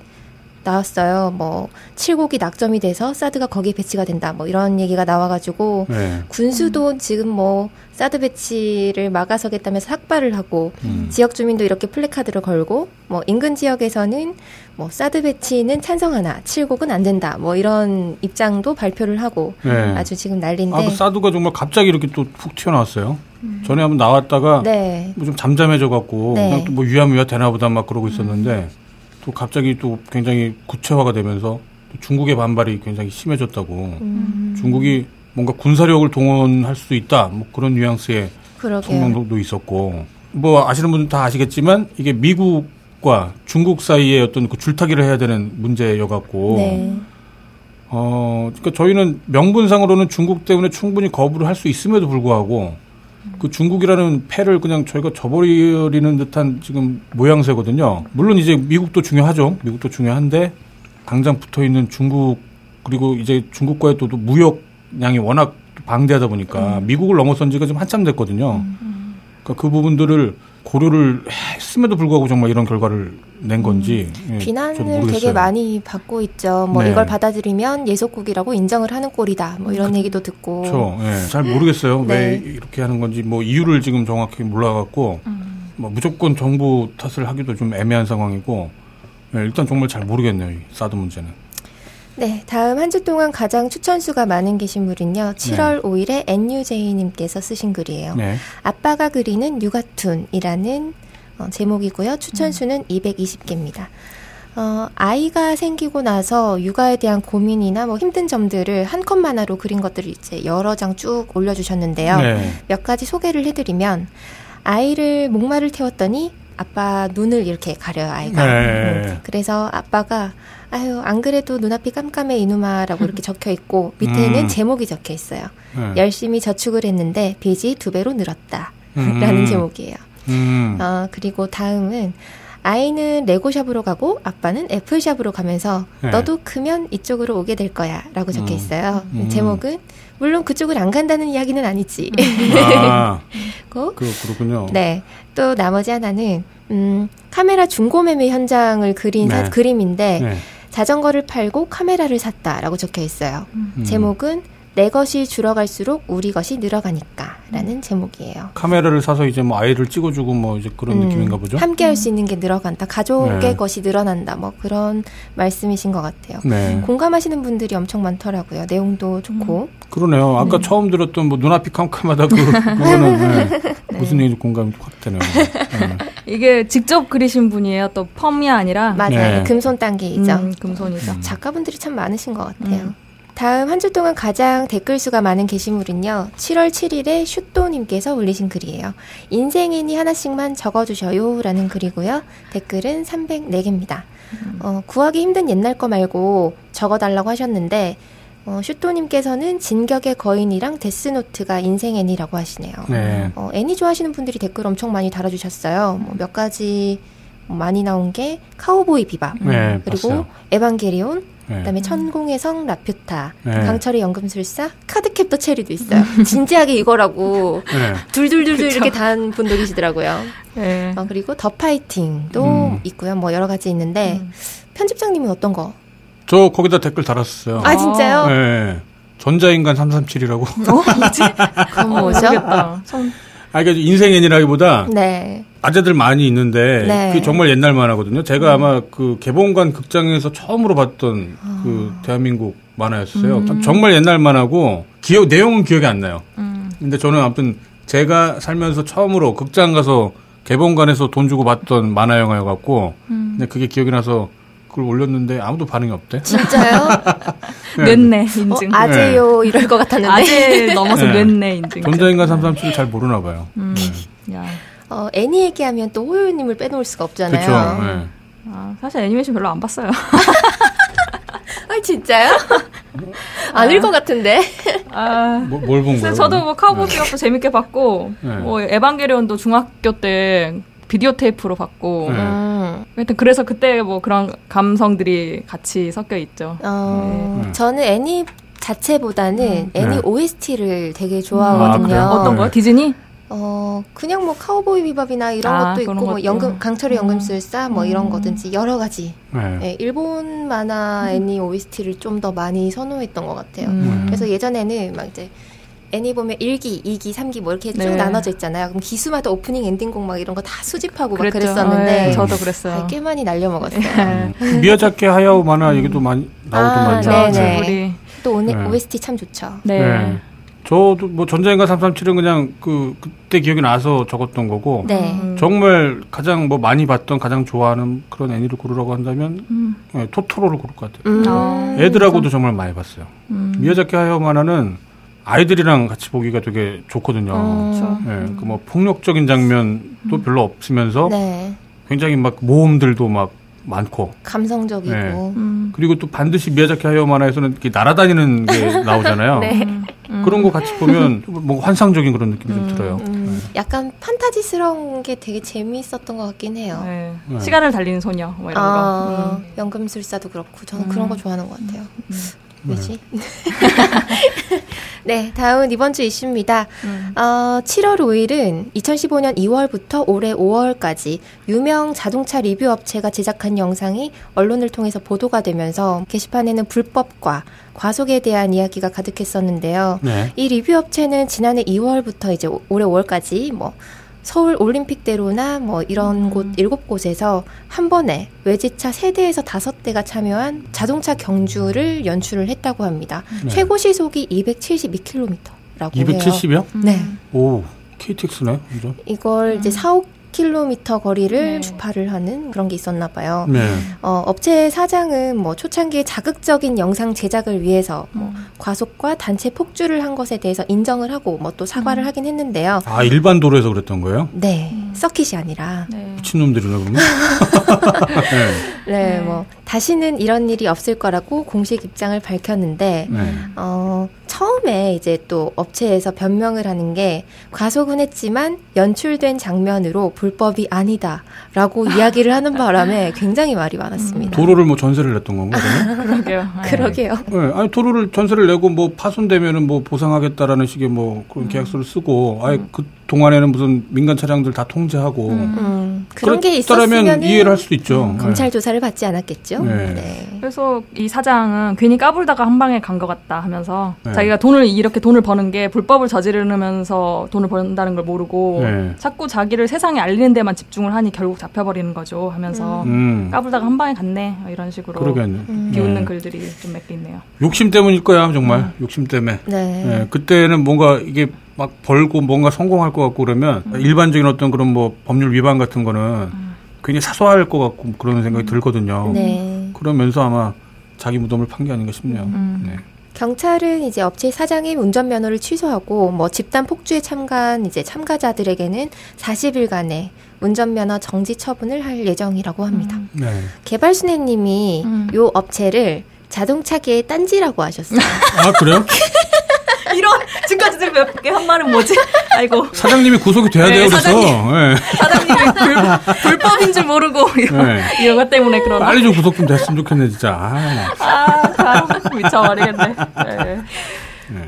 나왔어요. 뭐 칠곡이 낙점이 돼서 사드가 거기에 배치가 된다. 뭐 이런 얘기가 나와가지고 네. 군수도 지금 뭐 사드 배치를 막아서겠다면서 삭발을 하고 음. 지역 주민도 이렇게 플래카드를 걸고 뭐 인근 지역에서는 뭐 사드 배치는 찬성하나 칠곡은 안 된다. 뭐 이런 입장도 발표를 하고 네. 아주 지금 난리인데. 아, 그 사드가 정말 갑자기 이렇게 또 푹 튀어나왔어요. 음. 전에 한번 나왔다가 네. 뭐 좀 잠잠해져갖고 네. 그냥 또 뭐 유야무야 되나보다 막 그러고 있었는데. 음. 또 갑자기 또 굉장히 구체화가 되면서 또 중국의 반발이 굉장히 심해졌다고. 음. 중국이 뭔가 군사력을 동원할 수도 있다. 뭐 그런 뉘앙스의 성명도 있었고. 뭐 아시는 분들 다 아시겠지만 이게 미국과 중국 사이의 어떤 그 줄타기를 해야 되는 문제여갖고. 네. 어, 그러니까 저희는 명분상으로는 중국 때문에 충분히 거부를 할 수 있음에도 불구하고 그 중국이라는 패를 그냥 저희가 저버리는 듯한 지금 모양새거든요. 물론 이제 미국도 중요하죠. 미국도 중요한데 당장 붙어있는 중국 그리고 이제 중국과의 또 무역량이 워낙 방대하다 보니까 음. 미국을 넘어선 지가 지금 한참 됐거든요. 음. 그러니까 그 부분들을 고려를 했음에도 불구하고 정말 이런 결과를 낸 건지 음, 비난을 되게 많이 받고 있죠. 뭐 네. 이걸 받아들이면 예속국이라고 인정을 하는 꼴이다. 뭐 이런 그, 얘기도 듣고. 그렇죠. 네, 잘 모르겠어요. 네. 왜 이렇게 하는 건지 뭐 이유를 지금 정확히 몰라갖고 음. 뭐 무조건 정부 탓을 하기도 좀 애매한 상황이고 네, 일단 정말 잘 모르겠네요. 이 사드 문제는. 네, 다음 한 주 동안 가장 추천수가 많은 게시물은요. 칠월 네. 오 일에 엔유제이님께서 쓰신 글이에요. 네. 아빠가 그리는 육아툰이라는 어, 제목이고요. 추천수는 음. 이백이십 개입니다. 어, 아이가 생기고 나서 육아에 대한 고민이나 뭐 힘든 점들을 한 컷 만화로 그린 것들을 이제 여러 장 쭉 올려주셨는데요. 네. 몇 가지 소개를 해드리면 아이를 목마를 태웠더니 아빠 눈을 이렇게 가려요, 아이가. 네. 그래서 아빠가 아유, 안 그래도 눈앞이 깜깜해 이놈아라고 이렇게 적혀 있고 밑에는 음. 제목이 적혀 있어요. 네. 열심히 저축을 했는데 빚이 두 배로 늘었다 음. 라는 제목이에요. 음. 어, 그리고 다음은 아이는 레고샵으로 가고 아빠는 애플샵으로 가면서 네. 너도 크면 이쪽으로 오게 될 거야 라고 적혀 있어요. 음. 제목은 물론 그쪽을 안 간다는 이야기는 아니지. 아, 그, 그렇군요. 네, 또 나머지 하나는 음, 카메라 중고매매 현장을 그린 네. 사, 그림인데 네. 자전거를 팔고 카메라를 샀다라고 적혀 있어요. 음. 제목은 내 것이 줄어갈수록 우리 것이 늘어가니까라는 제목이에요. 카메라를 사서 이제 뭐 아이를 찍어주고 뭐 이제 그런 음, 느낌인가 보죠. 함께할 음. 수 있는 게 늘어간다. 가족의 네. 것이 늘어난다. 뭐 그런 말씀이신 것 같아요. 네. 공감하시는 분들이 엄청 많더라고요. 내용도 좋고. 음. 그러네요. 아까 음. 처음 들었던 뭐 눈앞이 캄캄하다 그, 그거는 네. 네. 무슨 얘기인지 공감이 확 되네요. 네. 이게 직접 그리신 분이에요. 또 펌이 아니라 맞아요. 네. 금손 단계이죠. 음, 금손이죠. 음. 작가분들이 참 많으신 것 같아요. 음. 다음 한 주 동안 가장 댓글 수가 많은 게시물은요. 칠월 칠 일에 슈또님께서 올리신 글이에요. 인생인이 하나씩만 적어주셔요 라는 글이고요. 댓글은 삼백사 개입니다. 음. 어, 구하기 힘든 옛날 거 말고 적어달라고 하셨는데 어, 슈또님께서는 진격의 거인이랑 데스노트가 인생 애니라고 하시네요. 네. 어, 애니 좋아하시는 분들이 댓글 엄청 많이 달아주셨어요. 뭐 몇 가지 많이 나온 게 카우보이 비밥 네, 그리고 봤어요. 에반게리온 네. 그다음에 천공의 성 라퓨타, 네. 강철의 연금술사, 카드캡터 체리도 있어요. 진지하게 이거라고 네. 둘둘둘둘 이렇게 단 분들이시더라고요. 네. 어, 그리고 더 파이팅도 음. 있고요. 뭐 여러 가지 있는데 음. 편집장님은 어떤 거? 저 거기다 댓글 달았어요. 아 진짜요? 아. 네. 전자인간 삼삼칠이라고. 어? 뭐지? 그건 뭐죠? 모르겠다. 참. 아, 그러니까 인생애니라기보다 네. 아재들 많이 있는데 네. 그게 정말 옛날 만화거든요. 제가 음. 아마 그 개봉관 극장에서 처음으로 봤던 아. 그 대한민국 만화였어요. 음. 정말 옛날 만화고 기억 내용은 기억이 안 나요. 음. 근데 저는 아무튼 제가 살면서 처음으로 극장 가서 개봉관에서 돈 주고 봤던 만화 영화여갖고 음. 근데 그게 기억이 나서 그걸 올렸는데 아무도 반응이 없대. 진짜요? 네. 뇌네 인증. 어, 아재요 네. 이럴 것 같았는데. 아재 넘어서 네. 뇌네 인증. 전자인간 삼삼칠을 잘 모르나 봐요. 음. 네. 야. 어, 애니 얘기하면 또 호요님을 빼놓을 수가 없잖아요. 그렇죠. 네. 아, 사실 애니메이션 별로 안 봤어요. 아 진짜요? 아닐 것 같은데. 아, 뭐, 뭘 본 거예요? 저도 뭐 카우보이 비밥도 네. 재밌게 봤고, 네. 뭐 에반게리온도 중학교 때. 비디오 테이프로 봤고 네. 음. 하여튼 그래서 그때 뭐 그런 감성들이 같이 섞여 있죠. 어, 네. 저는 애니 자체보다는 네. 애니 오에스티를 되게 좋아하거든요. 아, 어떤 거요? 디즈니? 어 그냥 뭐 카우보이 비밥이나 이런 아, 것도 있고 뭐 연금 강철의 연금술사 음. 뭐 이런 거든지 여러 가지. 네. 네, 일본 만화 애니 음. 오에스티를 좀 더 많이 선호했던 것 같아요. 음. 그래서 예전에는 막 이제 애니 보면 일 기, 이 기, 삼 기 뭐 이렇게 네. 쭉 나눠져 있잖아요. 그럼 기수마다 오프닝, 엔딩곡 막 이런 거 다 수집하고 그랬죠. 막 그랬었는데 네, 저도 그랬어요. 꽤 많이 날려먹었어요. 네. 음. 미야자키 하야오 만화 음. 얘기도 많이 나오더만요. 아, 네네. 또 오네, 네. 오에스티 참 좋죠. 네. 네. 저도 뭐 전자인간 삼삼칠은 그냥 그 그때 기억이 나서 적었던 거고 네. 음. 정말 가장 뭐 많이 봤던 가장 좋아하는 그런 애니를 고르라고 한다면 음. 네, 토토로를 고를 것 같아요. 음. 아, 애들하고도 그렇죠? 정말 많이 봤어요. 음. 미야자키 하야오 만화는 아이들이랑 같이 보기가 되게 좋거든요. 아, 네, 그 뭐 폭력적인 장면도 음. 별로 없으면서 네. 굉장히 막 모험들도 막 많고 감성적이고 네. 음. 그리고 또 반드시 미야자키 하야오 만화에서는 이렇게 날아다니는 게 나오잖아요. 네. 음. 그런 거 같이 보면 뭐 환상적인 그런 느낌이 음, 좀 들어요. 음. 네. 약간 판타지스러운 게 되게 재미있었던 것 같긴 해요. 네. 네. 시간을 달리는 소녀 뭐 이런 아, 거. 음. 연금술사도 그렇고 저는 음. 그런 거 좋아하는 것 같아요. 음. 왜지? 네. 네, 다음은 이번 주 이슈입니다. 음. 어, 칠월 오일은 이천십오년 이월부터 올해 오월까지 유명 자동차 리뷰 업체가 제작한 영상이 언론을 통해서 보도가 되면서 게시판에는 불법과 과속에 대한 이야기가 가득했었는데요. 네. 이 리뷰 업체는 지난해 이월부터 이제 올해 오월까지 뭐 서울 올림픽대로나 뭐 이런 음. 곳 일곱 곳에서 한 번에 외제차 세 대에서 다섯 대가 참여한 자동차 경주를 연출을 했다고 합니다. 네. 최고 시속이 이백칠십이 킬로미터라고 이백칠십이요? 해요. 이백칠십이요? 음. 네. 오, 케이티엑스네. 그죠? 이걸 음. 이제 사억 킬로미터 거리를 네. 주파를 하는 그런 게 있었나 봐요. 네. 어, 업체 사장은 뭐 초창기에 자극적인 영상 제작을 위해서 음. 뭐 과속과 단체 폭주를 한 것에 대해서 인정을 하고 뭐 또 사과를 음. 하긴 했는데요. 아, 일반 도로에서 그랬던 거예요? 네. 음. 서킷이 아니라. 네. 미친놈들이라 그러면? 네. 네, 뭐 다시는 이런 일이 없을 거라고 공식 입장을 밝혔는데 네. 어, 처음에 이제 또 업체에서 변명을 하는 게 과속은 했지만 연출된 장면으로 불법이 아니다라고 이야기를 하는 바람에 굉장히 말이 많았습니다. 음, 도로를 뭐 전세를 냈던 건가요? 그러게요. 그러게요. 네, 아니 도로를 전세를 내고 뭐 파손되면은 뭐 보상하겠다라는 식의 뭐 그런 계약서를 쓰고 아예 음. 그 동안에는 무슨 민간 차량들 다 통제하고 음, 음. 그런 게 있었으면 이해를 할 수도 있죠. 음, 검찰 네. 조사를 받지 않았겠죠. 네. 네. 그래서 이 사장은 괜히 까불다가 한 방에 간 것 같다 하면서 네. 자기가 돈을 이렇게 돈을 버는 게 불법을 저지르면서 돈을 번다는 걸 모르고 네. 자꾸 자기를 세상에 알리는 데만 집중을 하니 결국 잡혀버리는 거죠 하면서 음. 까불다가 한 방에 갔네 이런 식으로 그러겠네. 음. 비웃는 네. 글들이 좀 몇 개 있네요. 욕심 때문일 거야 정말. 음. 욕심 때문에. 네. 네. 그때는 뭔가 이게 막 벌고 뭔가 성공할 것 같고 그러면 음. 일반적인 어떤 그런 뭐 법률 위반 같은 거는 음. 굉장히 사소할 것 같고 그런 생각이 음. 들거든요. 네. 그러면서 아마 자기 무덤을 판 게 아닌가 싶네요. 음. 네. 경찰은 이제 업체 사장의 운전면허를 취소하고 뭐 집단 폭주에 참가한 이제 참가자들에게는 사십일간의 운전면허 정지 처분을 할 예정이라고 합니다. 음. 네. 개발순애님이 음. 요 업체를 자동차계의 딴지라고 하셨어요. 아 그래요? 이런 지금까지 들은 몇 개 한 말은 뭐지? 아이고 사장님이 구속이 돼야 돼요. 네, 그래서 사장님, 네. 사장님이 불, 불법인 줄 모르고 이런, 네. 이런 것 때문에 그런 빨리 좀 구속 좀 됐으면 좋겠네 진짜. 아, 아 바로 미쳐버리겠네. 네. 네.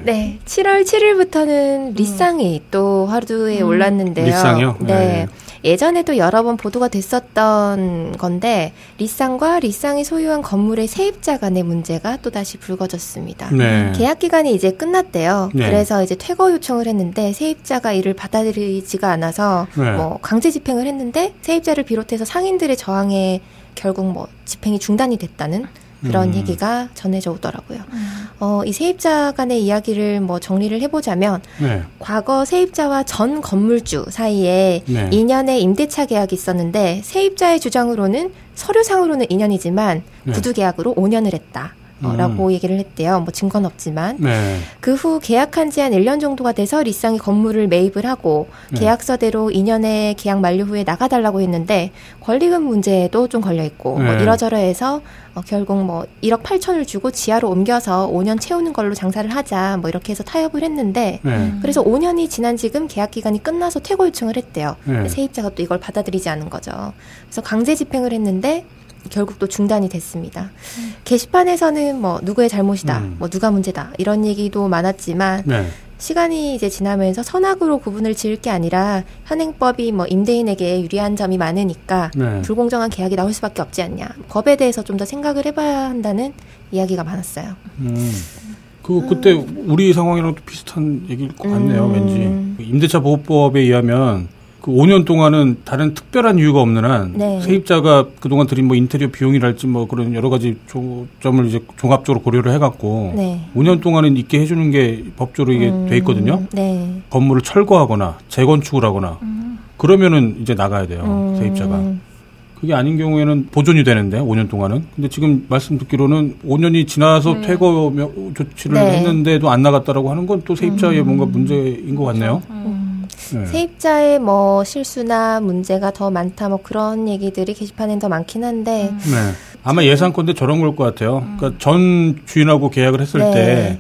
네, 칠월 칠일부터는 리쌍이 음. 또 하루에 음. 올랐는데요. 리쌍이요? 네. 네. 예전에도 여러 번 보도가 됐었던 건데 리쌍과 리쌍이 소유한 건물의 세입자 간의 문제가 또다시 불거졌습니다. 네. 계약 기간이 이제 끝났대요. 네. 그래서 이제 퇴거 요청을 했는데 세입자가 이를 받아들이지가 않아서 네. 뭐 강제 집행을 했는데 세입자를 비롯해서 상인들의 저항에 결국 뭐 집행이 중단이 됐다는 그런 음. 얘기가 전해져 오더라고요. 음. 어, 이 세입자 간의 이야기를 뭐 정리를 해보자면 네. 과거 세입자와 전 건물주 사이에 네. 이 년의 임대차 계약이 있었는데 세입자의 주장으로는 서류상으로는 이 년이지만 네. 구두계약으로 오 년을 했다. 어, 음. 라고 얘기를 했대요. 뭐 증거는 없지만 네. 그 후 계약한 지 한 일 년 정도가 돼서 리쌍이 건물을 매입을 하고 네. 계약서대로 이 년의 계약 만료 후에 나가달라고 했는데 권리금 문제도 좀 걸려있고 네. 뭐 이러저러해서 어, 결국 뭐 일억 팔천을 주고 지하로 옮겨서 오 년 채우는 걸로 장사를 하자 뭐 이렇게 해서 타협을 했는데 네. 그래서 오 년이 지난 지금 계약 기간이 끝나서 퇴거 요청을 했대요. 네. 세입자가 또 이걸 받아들이지 않은 거죠. 그래서 강제 집행을 했는데 결국 또 중단이 됐습니다. 음. 게시판에서는 뭐 누구의 잘못이다, 음. 뭐 누가 문제다 이런 얘기도 많았지만 네. 시간이 이제 지나면서 선악으로 구분을 지을 게 아니라 현행법이 뭐 임대인에게 유리한 점이 많으니까 네. 불공정한 계약이 나올 수밖에 없지 않냐. 법에 대해서 좀 더 생각을 해봐야 한다는 이야기가 많았어요. 음. 그 그때 음. 우리 상황이랑 또 비슷한 얘기일 것 같네요. 음. 왠지 임대차 보호법에 의하면. 오 년 동안은 다른 특별한 이유가 없는 한 네. 세입자가 그동안 들인 뭐 인테리어 비용이랄지 뭐 그런 여러 가지 조점을 이제 종합적으로 고려를 해갖고 네. 오 년 동안은 있게 해주는 게 법적으로 이게 음, 돼 있거든요. 네. 건물을 철거하거나 재건축을 하거나 음. 그러면은 이제 나가야 돼요. 음. 세입자가. 그게 아닌 경우에는 보존이 되는데 오 년 동안은. 근데 지금 말씀 듣기로는 오 년이 지나서 네. 퇴거 조치를 네. 했는데도 안 나갔다라고 하는 건 또 세입자의 음. 뭔가 문제인 것 같네요. 음. 네. 세입자의 뭐 실수나 문제가 더 많다 뭐 그런 얘기들이 게시판엔 더 많긴 한데 음. 네. 아마 예상컨대 저런 걸 것 같아요. 음. 그러니까 전 주인하고 계약을 했을 네. 때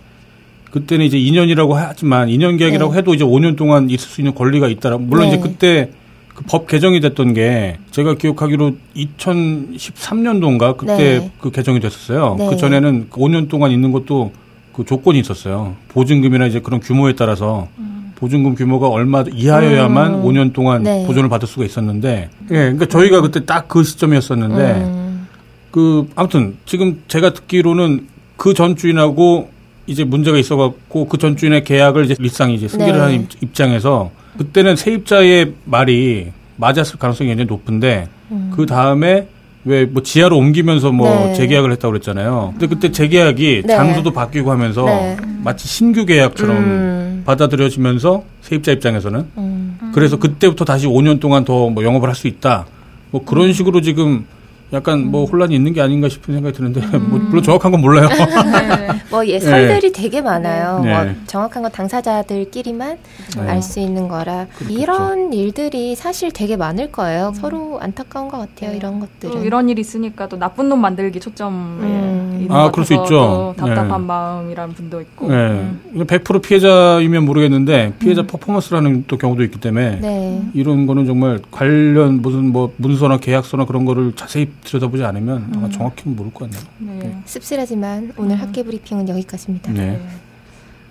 그때는 이제 이 년이라고 하지만 이 년 계약이라고 네. 해도 이제 오 년 동안 있을 수 있는 권리가 있다라. 물론 네. 이제 그때 그 법 개정이 됐던 게 제가 기억하기로 이천십삼년도인가 그때 네. 그 개정이 됐었어요. 네. 그 전에는 오 년 동안 있는 것도 그 조건이 있었어요. 보증금이나 이제 그런 규모에 따라서 음. 보증금 규모가 얼마 이하여야만 음. 오 년 동안 네. 보존을 받을 수가 있었는데, 예, 그러니까 저희가 그때 딱 그 시점이었었는데, 음. 그 아무튼 지금 제가 듣기로는 그 전 주인하고 이제 문제가 있어갖고 그 전 주인의 계약을 이제 일상이 이제 승계를 네. 하는 입장에서 그때는 세입자의 말이 맞았을 가능성이 굉장히 높은데 음. 그 다음에 왜 뭐 지하로 옮기면서 뭐 네. 재계약을 했다고 그랬잖아요. 근데 그때 재계약이 네. 장소도 바뀌고 하면서 네. 마치 신규 계약처럼 음. 받아들여지면서 세입자 입장에서는 음. 음. 그래서 그때부터 다시 오 년 동안 더 뭐 영업을 할 수 있다. 뭐 그런 식으로 지금. 약간 뭐 혼란이 있는 게 아닌가 싶은 생각이 드는데 음. 뭐 물론 정확한 건 몰라요. 네. 뭐 예설들이 네. 되게 많아요. 네. 뭐 정확한 건 당사자들끼리만 네. 알 수 있는 거라 그렇겠죠. 이런 일들이 사실 되게 많을 거예요. 음. 서로 안타까운 것 같아요. 네. 이런 것들은. 이런 일이 있으니까 또 나쁜 놈 만들기 초점에 음. 있는 아, 그럴 수 있죠. 답답한 네. 마음이라는 분도 있고. 네. 음. 백 퍼센트 피해자이면 모르겠는데 피해자 음. 퍼포먼스라는 또 경우도 있기 때문에 네. 이런 거는 정말 관련 무슨 뭐 문서나 계약서나 그런 거를 자세히 들여다보지 않으면 아마 정확히는 모를 것 같네요. 네. 네. 씁쓸하지만 오늘 음. 학계 브리핑은 여기까지입니다. 네.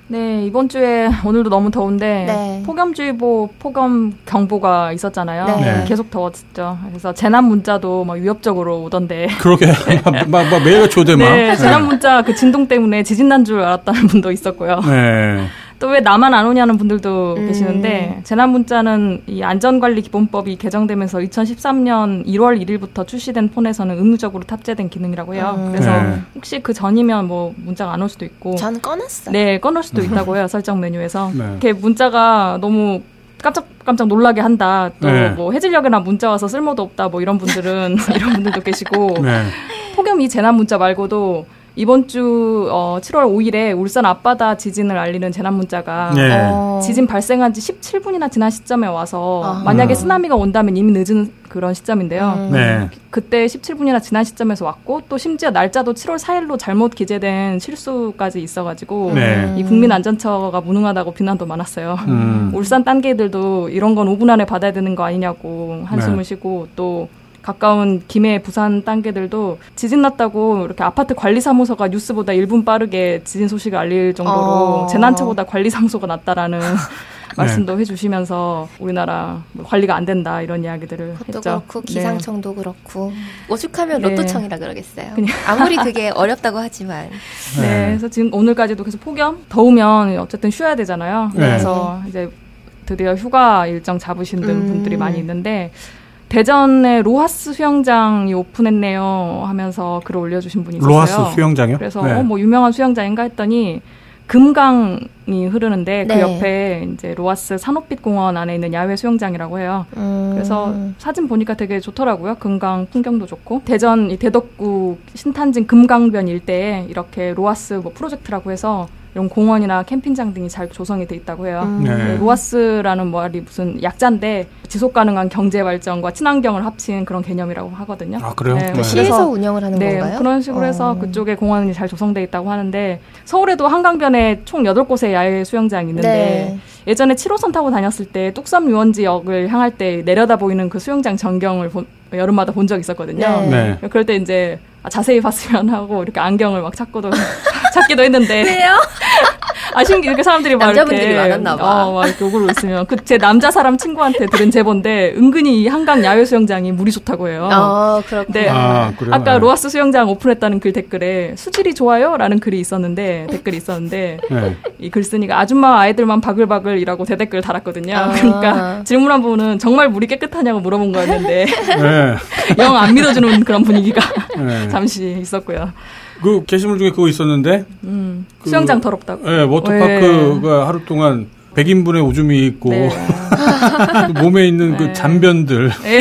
네, 이번 주에 오늘도 너무 더운데 네. 폭염주의보, 폭염경보가 있었잖아요. 네. 네. 계속 더웠죠. 그래서 재난문자도 막 위협적으로 오던데. 그러게. 막, 막, 막 매일같이 오대 막. 네, 재난문자 그 진동 때문에 지진 난 줄 알았다는 분도 있었고요. 네. 또 왜 나만 안 오냐는 분들도 음. 계시는데 재난문자는 이 안전관리기본법이 개정되면서 이천십삼 년 일월 일일부터 출시된 폰에서는 의무적으로 탑재된 기능이라고 해요. 음. 그래서 네. 혹시 그 전이면 뭐 문자가 안 올 수도 있고. 전 꺼놨어요. 네, 꺼놓을 수도 있다고 해요. 설정 메뉴에서. 네. 이렇게 문자가 너무 깜짝 깜짝 놀라게 한다. 또 뭐 네. 해질녘에나 문자 와서 쓸모도 없다. 뭐 이런 분들은 이런 분들도 계시고 네. 폭염 이 재난문자 말고도 이번 주 어, 칠월 오일에 울산 앞바다 지진을 알리는 재난문자가 네. 어. 지진 발생한 지 십칠 분이나 지난 시점에 와서 아. 만약에 쓰나미가 온다면 이미 늦은 그런 시점인데요. 음. 네. 그때 십칠 분이나 지난 시점에서 왔고 또 심지어 날짜도 칠월 사일로 잘못 기재된 실수까지 있어가지고 네. 이 국민안전처가 무능하다고 비난도 많았어요. 음. 울산 딴개들도 이런 건 오 분 안에 받아야 되는 거 아니냐고 한숨을 네. 쉬고 또 가까운 김해, 부산 단계들도 지진 났다고 이렇게 아파트 관리사무소가 뉴스보다 일 분 빠르게 지진 소식을 알릴 정도로 어... 재난처보다 관리사무소가 났다라는 말씀도 네. 해주시면서 우리나라 관리가 안 된다 이런 이야기들을 그것도 했죠. 그것도 그렇고 기상청도 네. 그렇고 오죽하면 네. 로또청이라 그러겠어요. 아무리 그게 어렵다고 하지만. 네. 네. 그래서 지금 오늘까지도 계속 폭염, 더우면 어쨌든 쉬어야 되잖아요. 네. 그래서 이제 드디어 휴가 일정 잡으신 음... 분들이 많이 있는데 대전의 로하스 수영장이 오픈했네요 하면서 글을 올려주신 분이 있었어요. 로하스 수영장이요? 그래서 네. 어, 뭐 유명한 수영장인가 했더니 금강이 흐르는데 네. 그 옆에 이제 로하스 산호빛 공원 안에 있는 야외 수영장이라고 해요. 음. 그래서 사진 보니까 되게 좋더라고요. 금강 풍경도 좋고 대전 이 대덕구 신탄진 금강변 일대에 이렇게 로하스 뭐 프로젝트라고 해서 이런 공원이나 캠핑장 등이 잘 조성이 돼 있다고 해요. 음. 네. 로하스라는 말이 무슨 약자인데 지속가능한 경제발전과 친환경을 합친 그런 개념이라고 하거든요. 아 그래요? 네. 네. 시에서 운영을 하는 네, 건가요? 그런 식으로 어. 해서 그쪽에 공원이 잘 조성돼 있다고 하는데 서울에도 한강변에 총 여덟 곳의 야외 수영장이 있는데 네. 예전에 칠 호선 타고 다녔을 때 뚝섬 유원지역을 향할 때 내려다 보이는 그 수영장 전경을 본, 여름마다 본 적이 있었거든요. 네. 네. 그럴 때 이제 자세히 봤으면 하고 이렇게 안경을 막 찾고도 찾기도 했는데 왜요? 아쉬운 게 이렇게 사람들이 막 남자분들이 이렇게, 많았나 봐. 어, 막 이렇게 오글오글 있으면 그 제 남자 사람 친구한테 들은 제보인데 은근히 이 한강 야외 수영장이 물이 좋다고 해요. 아 그렇군요. 네, 아, 아까 로하스 수영장 오픈했다는 글 댓글에 수질이 좋아요라는 글이 있었는데 댓글이 있었는데 네. 이 글쓴이가 아줌마 아이들만 바글바글이라고 대댓글 달았거든요. 아. 그러니까 질문한 분은 정말 물이 깨끗하냐고 물어본 거였는데 네. 영 안 믿어주는 그런 분위기가 네. 잠시 있었고요. 그 게시물 중에 그거 있었는데 음, 그, 수영장 더럽다고. 예, 워터파크가 네. 하루 동안 백인분의 오줌이 있고 네. 몸에 있는 네. 그 잔변들. 네.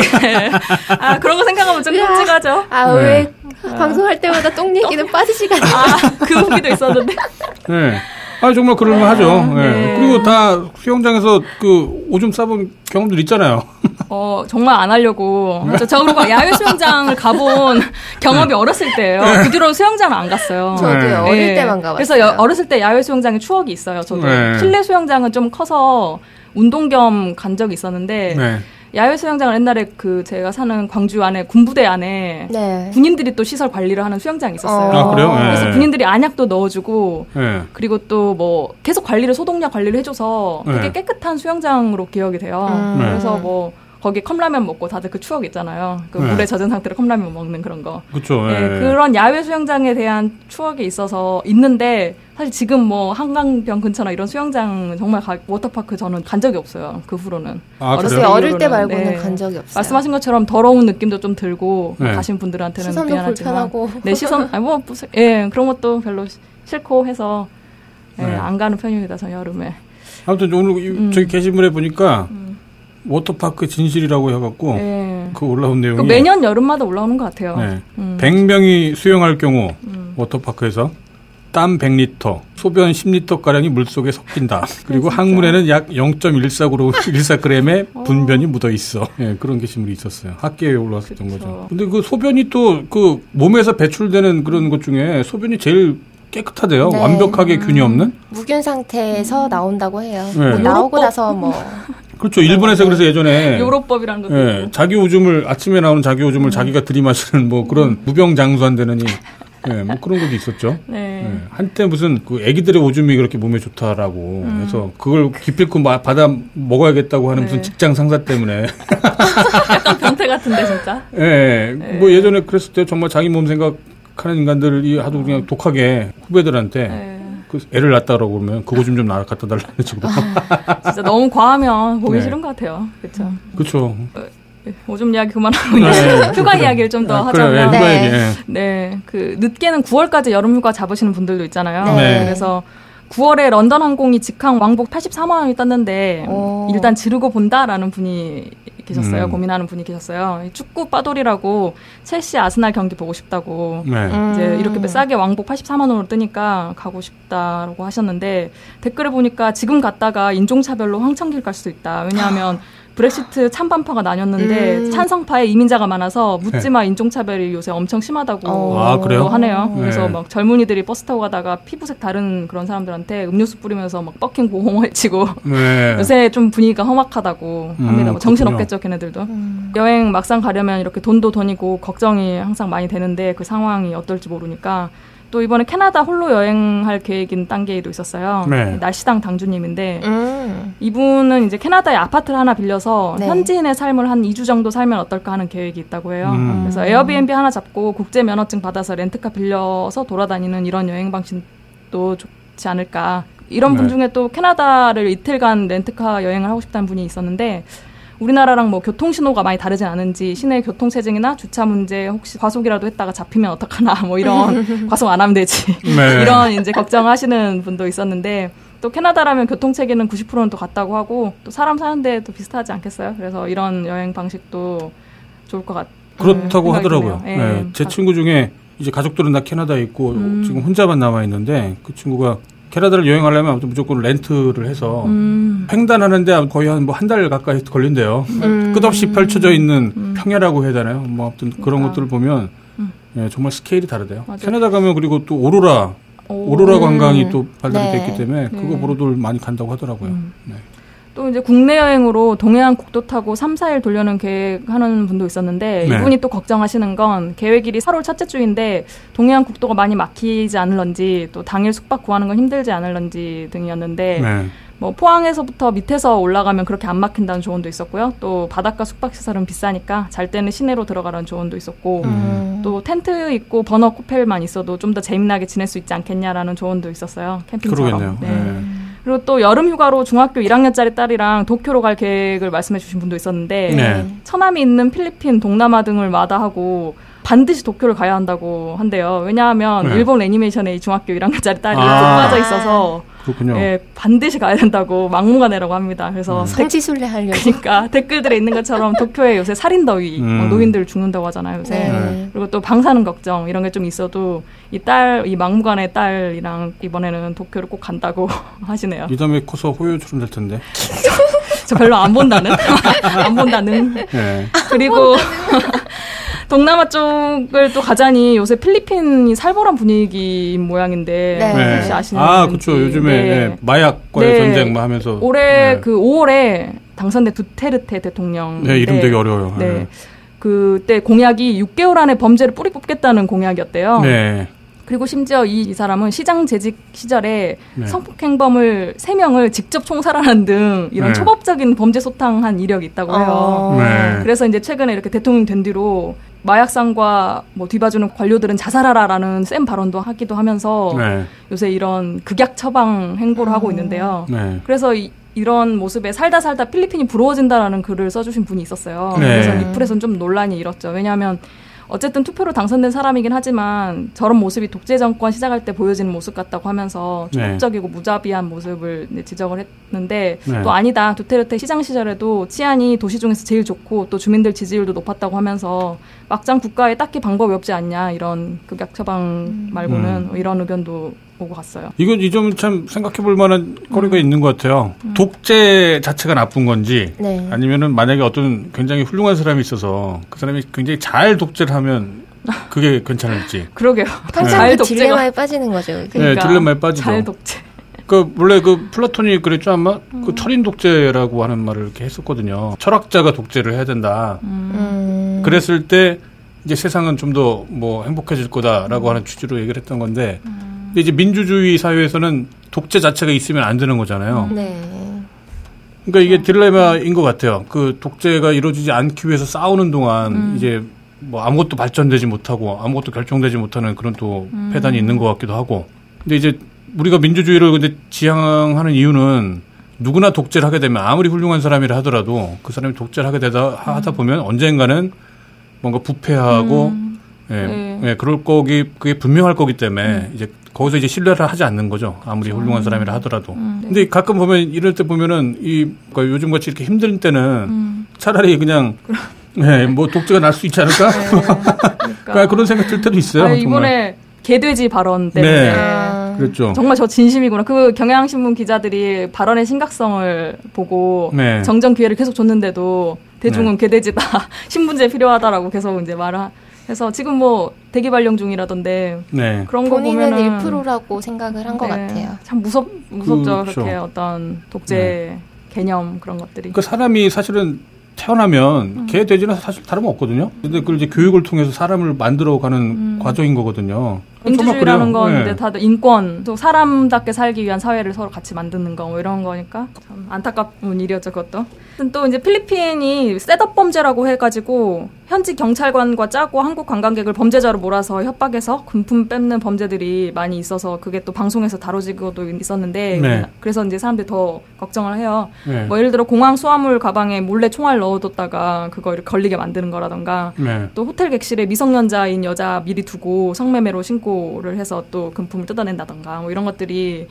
아 그런 거 생각하면 좀 끔찍하죠. 아 왜 네. 방송할 때마다 똥 얘기는 빠지시가. 아그 후기도 있었는데. 네. 아 정말 그럴만하죠. 네. 네. 그리고 다 수영장에서 그 오줌 싸본 경험들 있잖아요. 어 정말 안 하려고 저, 저 그리고 야외 수영장을 가본 경험이 어렸을 때예요. 그 뒤로 수영장을 안 갔어요. 저도요. 네. 어릴 때만 가봤어요. 그래서 여, 어렸을 때 야외 수영장에 추억이 있어요. 저도 네. 실내 수영장은 좀 커서 운동 겸 간 적이 있었는데. 네. 야외 수영장을 옛날에 그 제가 사는 광주 안에 군부대 안에 네. 군인들이 또 시설 관리를 하는 수영장이 있었어요. 아, 그래요? 네. 그래서 군인들이 안약도 넣어주고 네. 그리고 또 뭐 계속 관리를 소독약 관리를 해줘서 되게 네. 깨끗한 수영장으로 기억이 돼요. 음. 네. 그래서 뭐 거기 컵라면 먹고 다들 그 추억 있잖아요. 그 네. 물에 젖은 상태로 컵라면 먹는 그런 거. 그렇죠. 예, 그런 야외 수영장에 대한 추억이 있어서 있는데 사실 지금 뭐 한강변 근처나 이런 수영장 정말 가, 워터파크 저는 간 적이 없어요. 그 후로는. 아, 어렸을 때 어릴 때 말고는 네. 간 적이 없어요. 말씀하신 것처럼 더러운 느낌도 좀 들고 네. 가신 분들한테는 시선도 미안하지만. 불편하고. 네, 시선 아니 뭐 예, 그런 것도 별로 싫고 해서 예, 네. 안 가는 편입니다. 저 여름에. 아무튼 오늘 음. 저기 게시물에 보니까 음. 워터파크 진실이라고 해갖고 네. 그 올라온 내용이 그 매년 여름마다 올라오는 것 같아요. 네. 음. 백 명이 수영할 경우 음. 워터파크에서 땀 백 리터, 소변 십 리터가량이 물속에 섞인다. 그리고 진짜? 항문에는 약 영 점 일사 그램의 분변이 묻어있어. 네, 그런 게시물이 있었어요. 학계에 올라왔던 그쵸. 거죠. 근데 그 소변이 또 그 몸에서 배출되는 그런 것 중에 소변이 제일 깨끗하대요. 네. 완벽하게 균이 없는. 무균 상태에서 나온다고 해요. 네. 뭐 나오고 나서 뭐. 그렇죠. 일본에서 그래서 예전에 요로법이라는 것도 예, 자기 오줌을 아침에 나오는 자기 오줌을 음. 자기가 들이마시는 뭐 그런 음. 무병장수한다느니 예, 뭐 그런 것도 있었죠. 네. 예, 한때 무슨 그 아기들의 오줌이 그렇게 몸에 좋다라고 음. 해서 그걸 기필코 받아 먹어야겠다고 하는 네. 무슨 직장 상사 때문에 약간 병태 같은데 진짜. 예, 예, 뭐 예전에 그랬을 때 정말 자기 몸 생각하는 인간들이 하도 그냥 음. 독하게 후배들한테. 네. 그 애를 낳았다라고 그러면 그거 좀 좀 갖다 달라는 식으로. 진짜 너무 과하면 보기 네. 싫은 것 같아요. 그렇죠. 그렇죠. 오줌 이야기 그만하고 네, 네. 휴가 그래. 이야기를 좀 더 아, 하자면 그래, 네. 네. 네. 그 늦게는 구월까지 여름 휴가 잡으시는 분들도 있잖아요. 네. 그래서 구월에 런던 항공이 직항 왕복 팔십사만 원이 떴는데 오. 일단 지르고 본다라는 분이 계셨어요. 음. 고민하는 분이 계셨어요. 축구 빠돌이라고 첼시 아스날 경기 보고 싶다고 네. 음. 이제 이렇게 싸게 왕복 팔십사만 원으로 뜨니까 가고 싶다라고 하셨는데 댓글을 보니까 지금 갔다가 인종차별로 황천길 갈 수도 있다. 왜냐하면 브렉시트 찬반파가 나뉘었는데 음. 찬성파에 이민자가 많아서 묻지마 네. 인종차별이 요새 엄청 심하다고 어. 아, 그래요? 하네요. 네. 그래서 막 젊은이들이 버스 타고 가다가 피부색 다른 그런 사람들한테 음료수 뿌리면서 막 뻑킹 고홍어 해치고 네. 요새 좀 분위기가 험악하다고 음, 합니다. 뭐 정신없겠죠, 걔네들도. 음. 여행 막상 가려면 이렇게 돈도 돈이고 걱정이 항상 많이 되는데 그 상황이 어떨지 모르니까 또 이번에 캐나다 홀로 여행할 계획인 단계에도 있었어요. 네. 날씨당 당주님인데 음. 이분은 이제 캐나다에 아파트를 하나 빌려서 네. 현지인의 삶을 한 이 주 정도 살면 어떨까 하는 계획이 있다고 해요. 음. 그래서 에어비앤비 하나 잡고 국제 면허증 받아서 렌트카 빌려서 돌아다니는 이런 여행 방식도 좋지 않을까. 이런 네. 분 중에 또 캐나다를 이틀간 렌트카 여행을 하고 싶다는 분이 있었는데 우리나라랑 뭐 교통신호가 많이 다르진 않은지 시내 교통체증이나 주차 문제 혹시 과속이라도 했다가 잡히면 어떡하나 뭐 이런 과속 안 하면 되지 네. 이런 이제 걱정하시는 분도 있었는데 또 캐나다라면 교통체계는 구십 퍼센트는 또 같다고 하고 또 사람 사는 데도 비슷하지 않겠어요? 그래서 이런 여행 방식도 좋을 것 같아요. 그렇다고 하더라고요. 네. 네. 제 친구 중에 이제 가족들은 다 캐나다에 있고 음. 지금 혼자만 남아있는데 그 친구가 캐나다를 여행하려면 아무튼 무조건 렌트를 해서 음. 횡단하는데 거의 한 뭐 한 달 가까이 걸린대요. 음. 끝없이 펼쳐져 있는 음. 평야라고 해야 되나요? 뭐 아무튼 그러니까. 그런 것들을 보면 음. 예, 정말 스케일이 다르대요. 맞아요. 캐나다 가면 그리고 또 오로라, 오. 오로라 관광이 음. 또 발달이 네. 됐기 때문에 그거 네. 보러들 많이 간다고 하더라고요. 음. 네. 또 이제 국내 여행으로 동해안 국도 타고 삼, 사일 돌려는 계획하는 분도 있었는데 네. 이분이 또 걱정하시는 건 계획일이 사월 첫째 주인데 동해안 국도가 많이 막히지 않을런지 또 당일 숙박 구하는 건 힘들지 않을런지 등이었는데 네. 뭐 포항에서부터 밑에서 올라가면 그렇게 안 막힌다는 조언도 있었고요. 또 바닷가 숙박시설은 비싸니까 잘 때는 시내로 들어가라는 조언도 있었고 음. 또 텐트 있고 버너 코펠만 있어도 좀 더 재미나게 지낼 수 있지 않겠냐라는 조언도 있었어요. 캠핑처럼. 그러겠네요. 네. 네. 그리고 또 여름 휴가로 중학교 일 학년짜리 딸이랑 도쿄로 갈 계획을 말씀해 주신 분도 있었는데 네. 천암이 있는 필리핀, 동남아 등을 마다하고 반드시 도쿄를 가야 한다고 한대요. 왜냐하면 네. 일본 애니메이션에 이 중학교 일 학년짜리 딸이 아~ 빠져 있어서 그렇군요. 예, 반드시 가야 된다고 막무가내라고 합니다. 그래서 음. 성지순례 하려고. 그러니까 댓글들에 있는 것처럼 도쿄에 요새 살인더위, 음. 노인들 죽는다고 하잖아요. 요새. 네. 그리고 또 방사능 걱정 이런 게 좀 있어도 이 딸, 이 막무가내 딸이랑 이번에는 도쿄를 꼭 간다고 하시네요. 이 다음에 커서 호요처럼 될 텐데. 저 별로 안 본다는? 안 본다는? 네. 그리고 동남아 쪽을 또 가자니 요새 필리핀이 살벌한 분위기인 모양인데 네. 혹시 아시는 분인지. 아, 그렇죠. 요즘에 네. 네. 마약과의 네. 전쟁 뭐 하면서 올해 네. 그 오월에 당선된 두테르테 대통령. 네, 이름 되게 어려워요. 네. 네. 그때 공약이 육 개월 안에 범죄를 뿌리 뽑겠다는 공약이었대요. 네. 그리고 심지어 이, 이 사람은 시장 재직 시절에 네. 성폭행범을 세 명을 직접 총살하는 등 이런 네. 초법적인 범죄 소탕한 이력이 있다고 해요. 어. 네. 그래서 이제 최근에 이렇게 대통령 된 뒤로 마약상과 뭐 뒤봐주는 관료들은 자살하라라는 센 발언도 하기도 하면서 네. 요새 이런 극약 처방 행보를 음. 하고 있는데요. 네. 그래서 이, 이런 모습에 살다 살다 필리핀이 부러워진다라는 글을 써주신 분이 있었어요. 네. 그래서 이 풀에서는 좀 논란이 일었죠. 왜냐하면 어쨌든 투표로 당선된 사람이긴 하지만 저런 모습이 독재 정권 시작할 때 보여지는 모습 같다고 하면서 초법적이고 네. 무자비한 모습을 지적을 했는데 네. 또 아니다. 두테르테 시장 시절에도 치안이 도시 중에서 제일 좋고 또 주민들 지지율도 높았다고 하면서 막장 국가에 딱히 방법이 없지 않냐. 이런 극약 처방 말고는 음. 이런 의견도 오고 갔어요. 이건 이 점 참 생각해 볼 만한 거리가 음. 있는 것 같아요. 음. 독재 자체가 나쁜 건지 네. 아니면은 만약에 어떤 굉장히 훌륭한 사람이 있어서 그 사람이 굉장히 잘 독재를 하면 그게 괜찮을지. 그러게요. 네. 딜레마에 빠지는 거죠. 그러니까 네, 딜레마에 빠지죠. 잘 독재. 그 원래 그 플라톤이 그랬죠 아마 음. 그 철인 독재라고 하는 말을 이렇게 했었거든요. 철학자가 독재를 해야 된다. 음. 그랬을 때 이제 세상은 좀 더 뭐 행복해질 거다라고 음. 하는 취지로 얘기를 했던 건데. 음. 이제 민주주의 사회에서는 독재 자체가 있으면 안 되는 거잖아요. 네. 그러니까 이게 딜레마인 것 같아요. 그 독재가 이루어지지 않기 위해서 싸우는 동안 음. 이제 뭐 아무것도 발전되지 못하고 아무것도 결정되지 못하는 그런 또 음. 패단이 있는 것 같기도 하고. 근데 이제 우리가 민주주의를 근데 지향하는 이유는 누구나 독재를 하게 되면 아무리 훌륭한 사람이라 하더라도 그 사람이 독재를 하게 되다 하다 보면 언젠가는 뭔가 부패하고 음. 예, 네. 예, 그럴 거기 그게 분명할 거기 때문에 음. 이제. 거기서 이제 신뢰를 하지 않는 거죠. 아무리 음. 훌륭한 사람이라 하더라도. 음, 네. 근데 가끔 보면 이럴 때 보면은 이 그러니까 요즘 같이 이렇게 힘든 때는 음. 차라리 그냥 네, 뭐 독재가 날 수 있지 않을까? 네, 그러니까. 그런 생각 들 때도 있어요. 아니, 이번에 개돼지 발언 때문에. 네. 그렇죠. 정말 저 진심이구나. 그 경향신문 기자들이 발언의 심각성을 보고 네. 정정 기회를 계속 줬는데도 대중은 네. 개돼지다. 신분제 필요하다라고 계속 이제 말을 해서 지금 뭐 대기 발령 중이라던데 네. 그런 거 보면은 본인은 일 퍼센트라고 생각을 한 것 네. 같아요. 참 무섭, 무섭죠. 그렇죠. 그렇게 어떤 독재 네. 개념 그런 것들이. 그 사람이 사실은 태어나면 음. 개, 돼지는 사실 다름없거든요. 근데 그걸 이제 교육을 통해서 사람을 만들어가는 음. 과정인 거거든요. 민주주의라는 건 네. 이제 다들 인권, 또 사람답게 살기 위한 사회를 서로 같이 만드는 거 뭐 이런 거니까 참 안타까운 일이었죠 그것도. 또 이제 필리핀이 셋업 범죄라고 해가지고 현지 경찰관과 짜고 한국 관광객을 범죄자로 몰아서 협박해서 금품 뺏는 범죄들이 많이 있어서 그게 또 방송에서 다뤄지고도 있었는데 네. 그래서 이제 사람들이 더 걱정을 해요. 네. 뭐 예를 들어 공항 수화물 가방에 몰래 총알 넣어뒀다가 그걸 걸리게 만드는 거라던가 네. 또 호텔 객실에 미성년자인 여자 미리 두고 성매매로 신고 를 해서 또 금품을 뜯어낸다던가 뭐 이런 것들이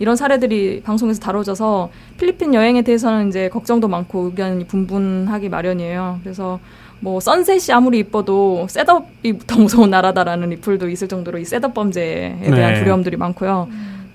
이런 사례들이 방송에서 다뤄져서 필리핀 여행에 대해서는 이제 걱정도 많고 의견이 분분하기 마련이에요. 그래서 뭐 선셋이 아무리 이뻐도 셋업이 더 무서운 나라다라는 리플도 있을 정도로 이 셋업 범죄에 대한 네. 두려움들이 많고요.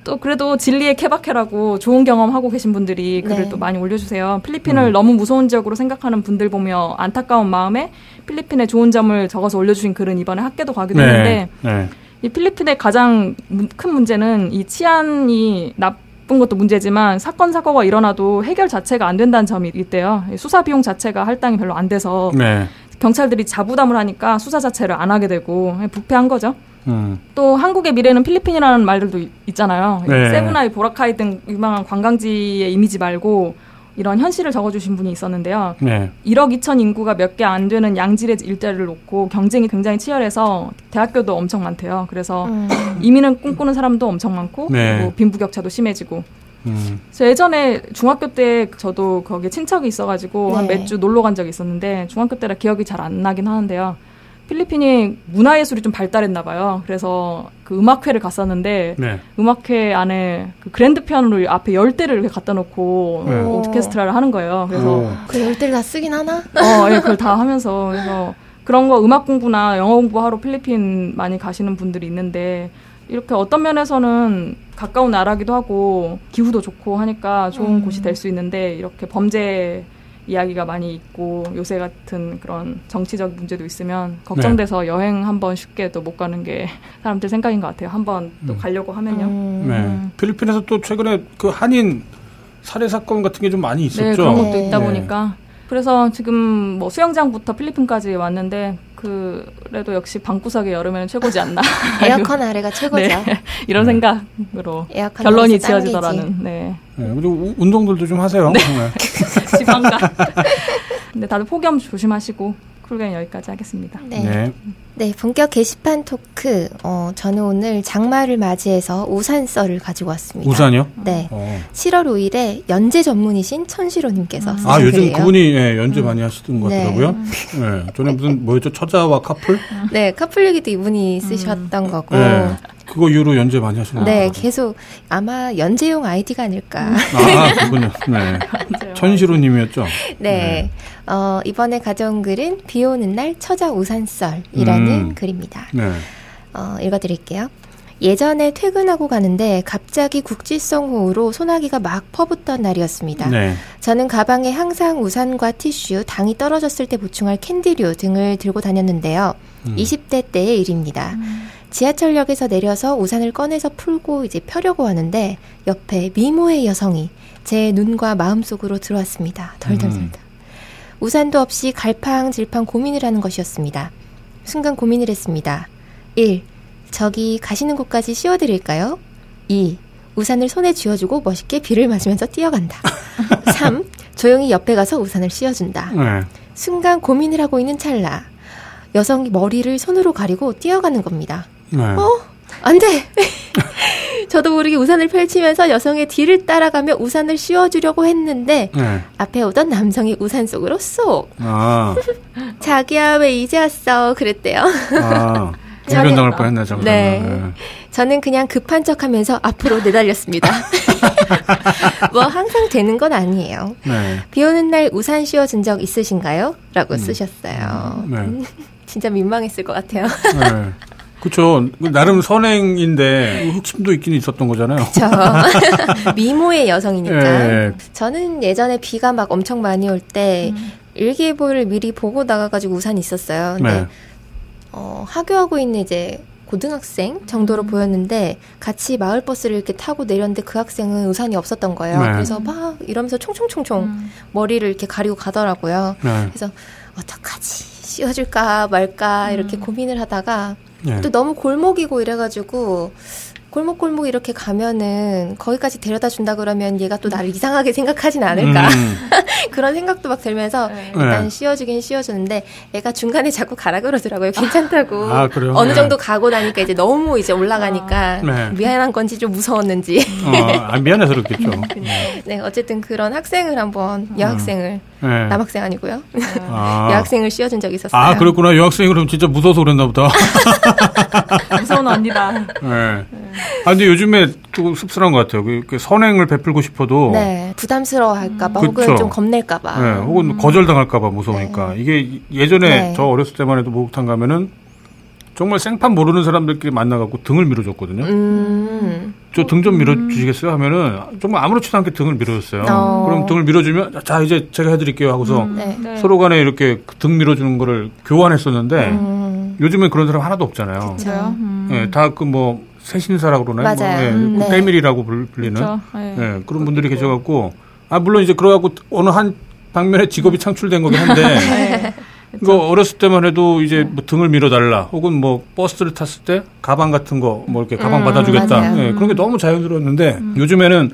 또 그래도 진리의 케바케라고 좋은 경험하고 계신 분들이 글을 네. 또 많이 올려주세요. 필리핀을 음. 너무 무서운 지역으로 생각하는 분들 보며 안타까운 마음에 필리핀의 좋은 점을 적어서 올려주신 글은 이번에 학계도 가기도 네. 했는데 네. 이 필리핀의 가장 큰 문제는 이 치안이 나쁜 것도 문제지만 사건, 사고가 일어나도 해결 자체가 안 된다는 점이 있대요. 수사 비용 자체가 할당이 별로 안 돼서 네. 경찰들이 자부담을 하니까 수사 자체를 안 하게 되고 부패한 거죠. 음. 또 한국의 미래는 필리핀이라는 말들도 있잖아요. 네. 세부나이, 보라카이 등 유망한 관광지의 이미지 말고 이런 현실을 적어주신 분이 있었는데요. 네. 일억 이천 인구가 몇 개 안 되는 양질의 일자리를 놓고 경쟁이 굉장히 치열해서 대학교도 엄청 많대요. 그래서 음. 이민을 꿈꾸는 사람도 엄청 많고 네. 그리고 빈부격차도 심해지고. 음. 그래서 예전에 중학교 때 저도 거기에 친척이 있어가지고 네. 한 몇 주 놀러 간 적이 있었는데 중학교 때라 기억이 잘 안 나긴 하는데요. 필리핀이 문화예술이 좀 발달했나 봐요. 그래서 그 음악회를 갔었는데 네. 음악회 안에 그 그랜드 피아노를 앞에 열대를 이렇게 갖다 놓고 네. 오케스트라를 하는 거예요. 그래서 오. 그 열대를 다 쓰긴 하나? 어, 예, 그걸 다 하면서 그래서 그런 거 음악 공부나 영어 공부하러 필리핀 많이 가시는 분들이 있는데 이렇게 어떤 면에서는 가까운 나라기도 하고 기후도 좋고 하니까 좋은 음. 곳이 될 수 있는데 이렇게 범죄 이야기가 많이 있고 요새 같은 그런 정치적 문제도 있으면 걱정돼서 네. 여행 한번 쉽게 또 못 가는 게 사람들 생각인 것 같아요. 한번 또 가려고 하면요. 음. 네. 필리핀에서 또 최근에 그 한인 살해 사건 같은 게 좀 많이 있었죠. 네, 그런 것도 네. 있다 보니까. 그래서 지금 뭐 수영장부터 필리핀까지 왔는데 그래도 역시 방구석이 여름에는 최고지 않나. 에어컨 아래가 최고죠. 네, 이런 생각으로 결론이 지어지더라는. 네. 네, 그리고 운동들도 좀 하세요. 네. 정말. 지방간. 근데 다들 폭염 조심하시고 쿨게임 여기까지 하겠습니다. 네. 네. 네, 본격 게시판 토크. 어, 저는 오늘 장마를 맞이해서 우산 썰을 가지고 왔습니다. 우산이요? 네. 어. 칠월 오일에 연재 전문이신 천시로님께서 음. 쓰신 아, 요즘 글이에요. 그분이 예, 연재 음. 많이 하시던 것 같더라고요. 네. 예, 전에 무슨 뭐였죠? 처자와 카풀? 네, 카풀 얘기도 이분이 쓰셨던 음. 거고. 네. 그거 이후로 연재 많이 하시는 거예요. 네, 계속 아마 연재용 아이디가 아닐까. 아, 그분요. 네. 천시로님이었죠. 네. 네. 어, 이번에 가져온 글은 비 오는 날 처자 우산 썰이라는 음. 글입니다. 네. 어, 읽어드릴게요. 예전에 퇴근하고 가는데 갑자기 국지성 호우로 소나기가 막 퍼붓던 날이었습니다. 네. 저는 가방에 항상 우산과 티슈, 당이 떨어졌을 때 보충할 캔디류 등을 들고 다녔는데요. 음. 이십 대 때의 일입니다. 음. 지하철역에서 내려서 우산을 꺼내서 풀고 이제 펴려고 하는데 옆에 미모의 여성이 제 눈과 마음속으로 들어왔습니다. 덜덜덜덜. 우산도 없이 갈팡질팡 고민을 하는 것이었습니다. 순간 고민을 했습니다. 일. 저기 가시는 곳까지 씌워드릴까요? 이. 우산을 손에 쥐어주고 멋있게 비를 맞으면서 뛰어간다. 삼. 조용히 옆에 가서 우산을 씌워준다. 네. 순간 고민을 하고 있는 찰나 여성이 머리를 손으로 가리고 뛰어가는 겁니다. 네. 어? 안 돼! 저도 모르게 우산을 펼치면서 여성의 뒤를 따라가며 우산을 씌워주려고 했는데 네. 앞에 오던 남성이 우산 속으로 쏙! 아. 자기야 왜 이제 왔어? 그랬대요. 아. 저는, 당할 뻔했나, 저는. 네. 네. 저는 그냥 급한 척하면서 앞으로 내달렸습니다. 뭐 항상 되는 건 아니에요. 네. 비오는 날 우산 씌워준 적 있으신가요? 라고 음. 쓰셨어요. 네. 진짜 민망했을 것 같아요. 네. 그렇죠. 나름 선행인데 흑심도 있긴 있었던 거잖아요. 그렇죠. 미모의 여성이니까. 네. 저는 예전에 비가 막 엄청 많이 올 때 음. 일기예보를 미리 보고 나가가지고 우산이 있었어요. 근데 네. 어, 하교하고 있는 이제 고등학생 정도로 음. 보였는데 같이 마을버스를 이렇게 타고 내렸는데 그 학생은 우산이 없었던 거예요. 네. 그래서 막 이러면서 총총총총 음. 머리를 이렇게 가리고 가더라고요. 네. 그래서 어떡하지? 씌워줄까 말까 이렇게 음. 고민을 하다가 네. 또 너무 골목이고 이래가지고 골목골목 이렇게 가면은 거기까지 데려다 준다 그러면 얘가 또 나를 이상하게 생각하진 않을까. 음. 그런 생각도 막 들면서 네. 일단 씌워주긴 씌워주는데 애가 중간에 자꾸 가라 그러더라고요. 괜찮다고. 아, 그래요? 어느 네. 정도 가고 나니까 이제 너무 이제 올라가니까 어. 네. 미안한 건지 좀 무서웠는지. 어, 아, 미안해서 그렇겠죠. 네, 어쨌든 그런 학생을 한번 여학생을 네. 남학생 아니고요. 아. 여학생을 씌워준 적이 있었어요. 아, 그렇구나. 여학생이 그럼 진짜 무서워서 그랬나 보다. 무서운 언니다. 네. 아, 근데 요즘에 조금 씁쓸한 것 같아요. 그 선행을 베풀고 싶어도 네, 부담스러워할까봐 음. 혹은 좀 겁낼까봐 네, 혹은 음. 거절당할까봐 무서우니까 네. 이게 예전에 네. 저 어렸을 때만 해도 목욕탕 가면은 정말 생판 모르는 사람들끼리 만나갖고 등을 밀어줬거든요. 음. 저 등 좀 밀어주시겠어요? 하면은 정말 아무렇지도 않게 등을 밀어줬어요. 어. 그럼 등을 밀어주면 자 이제 제가 해드릴게요 하고서 음. 네. 네. 서로 간에 이렇게 등 밀어주는 거를 교환했었는데 음. 요즘엔 그런 사람 하나도 없잖아요. 그렇죠. 음. 네, 다 그 뭐 새신사라고 그러나요? 맞아요. 뭐, 예, 음, 네. 때밀이라고 불리는 그렇죠. 네. 예, 그런 분들이 계셔갖고 아 물론 이제 그러갖고 어느 한 방면에 직업이 창출된 거긴 한데 네. 그거 어렸을 때만 해도 이제 네. 뭐 등을 밀어달라 혹은 뭐 버스를 탔을 때 가방 같은 거 뭐 이렇게 가방 음, 받아주겠다 예, 그런 게 너무 자연스러웠는데 음. 요즘에는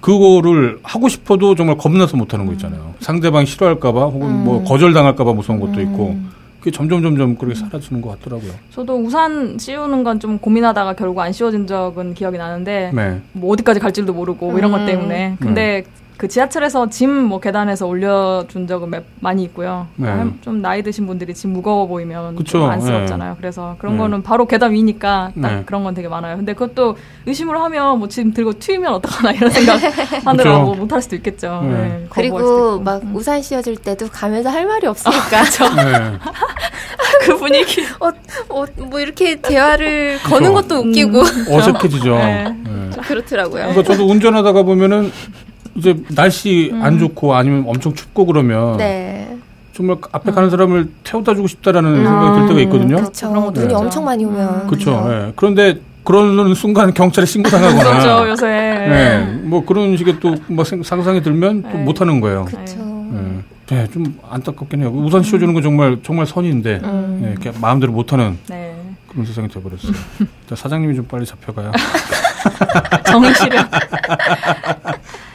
그거를 하고 싶어도 정말 겁나서 못하는 거 있잖아요. 상대방이 싫어할까봐 혹은 음. 뭐 거절당할까봐 무서운 것도 있고 음. 점점 점점 그렇게 사라지는 것 같더라고요. 저도 우산 씌우는 건 좀 고민하다가 결국 안 씌워진 적은 기억이 나는데 네. 뭐 어디까지 갈지도 모르고 음. 이런 것 때문에 근데 음. 그 지하철에서 짐 뭐 계단에서 올려준 적은 몇, 많이 있고요. 네. 좀 나이 드신 분들이 짐 무거워 보이면 좀 안쓰럽잖아요. 네. 그래서 그런 네. 거는 바로 계단 위니까 딱 네. 그런 건 되게 많아요. 근데 그것도 의심을 하면 뭐 짐 들고 튀면 어떡하나 이런 생각 하느라고 못할 수도 있겠죠. 네. 네. 그리고 수도 있고. 막 우산 씌워줄 때도 가면서 할 말이 없으니까. 아, 그렇죠. 네. 그 분위기 어, 어, 뭐 이렇게 대화를 거는 그렇죠. 것도 웃기고 음, 어색해지죠. 네. 네. 그렇더라고요. 그러니까 저도 운전하다가 보면은 이제 날씨 음. 안 좋고 아니면 엄청 춥고 그러면 네. 정말 앞에 음. 가는 사람을 태워다 주고 싶다라는 음. 생각이 들 때가 있거든요. 그렇죠. 네. 눈이 엄청 많이 오면. 그렇죠. 네. 그런데 그러는 순간 경찰에 신고당하거나. 그렇죠, 요새. 네, 뭐 그런 식의 또 뭐 상상이 들면 또 못하는 거예요. 그렇죠. 네. 네, 좀 안타깝긴 해요. 우산 씌워주는 건 정말 정말 선인데 음. 네, 이렇게 마음대로 못하는 네. 그런 세상이 돼버렸어요. 사장님이 좀 빨리 잡혀가요. 정의실현.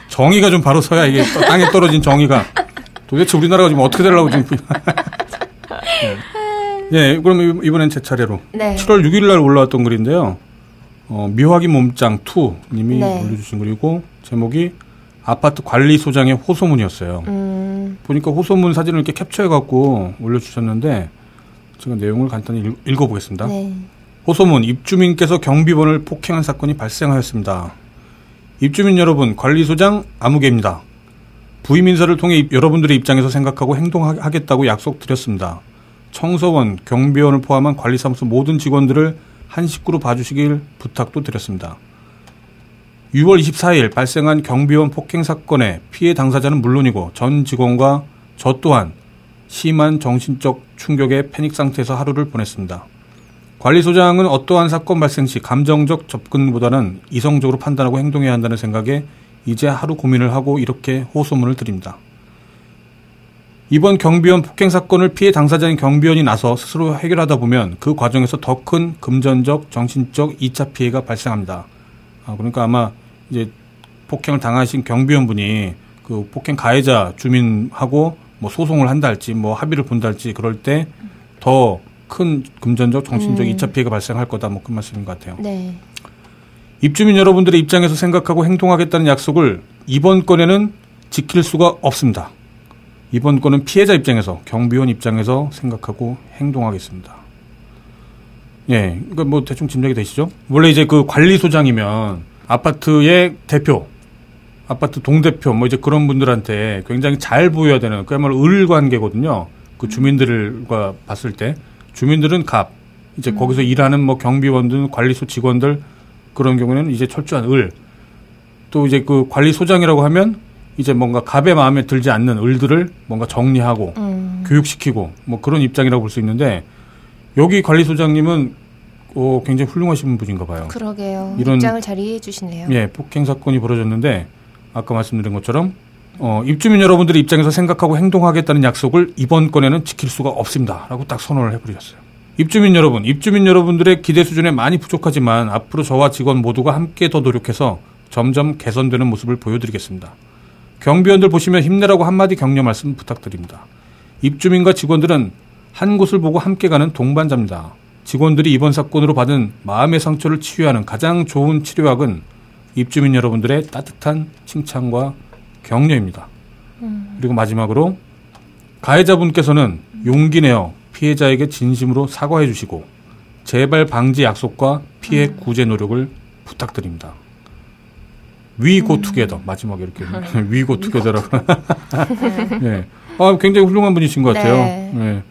정의가 좀 바로 서야 이게 땅에 떨어진 정의가 도대체 우리나라가 지금 어떻게 되려고 지금. 네. 네, 그럼 이번엔 제 차례로. 네. 칠월 육일 날 올라왔던 글인데요. 어, 미화기 몸짱이님이 네. 올려주신 글이고 제목이 아파트 관리소장의 호소문이었어요. 음. 보니까 호소문 사진을 이렇게 캡처해갖고 올려주셨는데 제가 내용을 간단히 읽, 읽어보겠습니다. 네. 호소문, 입주민께서 경비원을 폭행한 사건이 발생하였습니다. 입주민 여러분, 관리소장 아무개입니다. 부임 인사를 통해 여러분들의 입장에서 생각하고 행동하겠다고 약속드렸습니다. 청소원, 경비원을 포함한 관리사무소 모든 직원들을 한 식구로 봐주시길 부탁도 드렸습니다. 유월 이십사일 발생한 경비원 폭행 사건의 피해 당사자는 물론이고 전 직원과 저 또한 심한 정신적 충격의 패닉 상태에서 하루를 보냈습니다. 관리소장은 어떠한 사건 발생 시 감정적 접근보다는 이성적으로 판단하고 행동해야 한다는 생각에 이제 하루 고민을 하고 이렇게 호소문을 드립니다. 이번 경비원 폭행 사건을 피해 당사자인 경비원이 나서 스스로 해결하다 보면 그 과정에서 더 큰 금전적, 정신적 이 차 피해가 발생합니다. 아, 그러니까 아마 이제 폭행을 당하신 경비원분이 그 폭행 가해자 주민하고 뭐 소송을 한다 할지 뭐 합의를 본다 할지 그럴 때 더 큰 금전적, 정신적 음. 이 차 피해가 발생할 거다 뭐 그런 말씀인 것 같아요. 네. 입주민 여러분들의 입장에서 생각하고 행동하겠다는 약속을 이번 건에는 지킬 수가 없습니다. 이번 건은 피해자 입장에서, 경비원 입장에서 생각하고 행동하겠습니다. 예, 그러니까 뭐 대충 짐작이 되시죠? 원래 이제 그 관리소장이면 아파트의 대표, 아파트 동대표 뭐 이제 그런 분들한테 굉장히 잘 보여야 되는 그야말로 을 관계거든요. 그 주민들과 봤을 때 주민들은 갑, 이제 음. 거기서 일하는 뭐 경비원들, 관리소 직원들 그런 경우에는 이제 철저한 을. 또 이제 그 관리소장이라고 하면 이제 뭔가 갑의 마음에 들지 않는 을들을 뭔가 정리하고 음. 교육시키고 뭐 그런 입장이라고 볼 수 있는데 여기 관리소장님은 어, 굉장히 훌륭하신 분인가 봐요. 그러게요. 이런, 입장을 잘 이해해 주시네요. 예, 폭행 사건이 벌어졌는데 아까 말씀드린 것처럼 어, 입주민 여러분들의 입장에서 생각하고 행동하겠다는 약속을 이번 건에는 지킬 수가 없습니다. 라고 딱 선언을 해버리셨어요. 입주민 여러분, 입주민 여러분들의 기대 수준에 많이 부족하지만 앞으로 저와 직원 모두가 함께 더 노력해서 점점 개선되는 모습을 보여드리겠습니다. 경비원들 보시면 힘내라고 한마디 격려 말씀 부탁드립니다. 입주민과 직원들은 한 곳을 보고 함께 가는 동반자입니다. 직원들이 이번 사건으로 받은 마음의 상처를 치유하는 가장 좋은 치료약은 입주민 여러분들의 따뜻한 칭찬과 격려입니다. 음. 그리고 마지막으로 가해자분께서는 용기 내어 피해자에게 진심으로 사과해 주시고 재발 방지 약속과 피해 음. 구제 노력을 부탁드립니다. 위고투게더 음. 마지막에 이렇게 위고투게더라고. 네, 아 굉장히 훌륭한 분이신 것 같아요. 네. 네.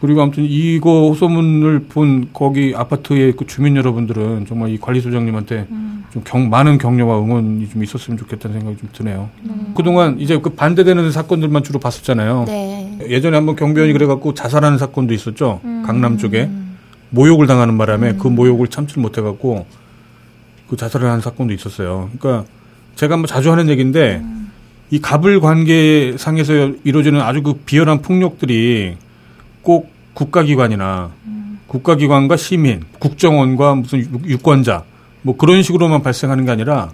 그리고 아무튼 이거 호소문을 본 거기 아파트의 그 주민 여러분들은 정말 이 관리소장님한테 음. 좀 경, 많은 격려와 응원이 좀 있었으면 좋겠다는 생각이 좀 드네요. 음. 그동안 이제 그 반대되는 사건들만 주로 봤었잖아요. 네. 예전에 한번 경비원이 그래갖고 자살하는 사건도 있었죠. 음. 강남 쪽에 모욕을 당하는 바람에 음. 그 모욕을 참지 못해갖고 그 자살을 한 사건도 있었어요. 그러니까 제가 뭐 자주 하는 얘기인데 음. 이 갑을 관계상에서 이루어지는 아주 그 비열한 폭력들이 꼭 국가기관이나 음. 국가기관과 시민, 국정원과 무슨 유권자 뭐 그런 식으로만 발생하는 게 아니라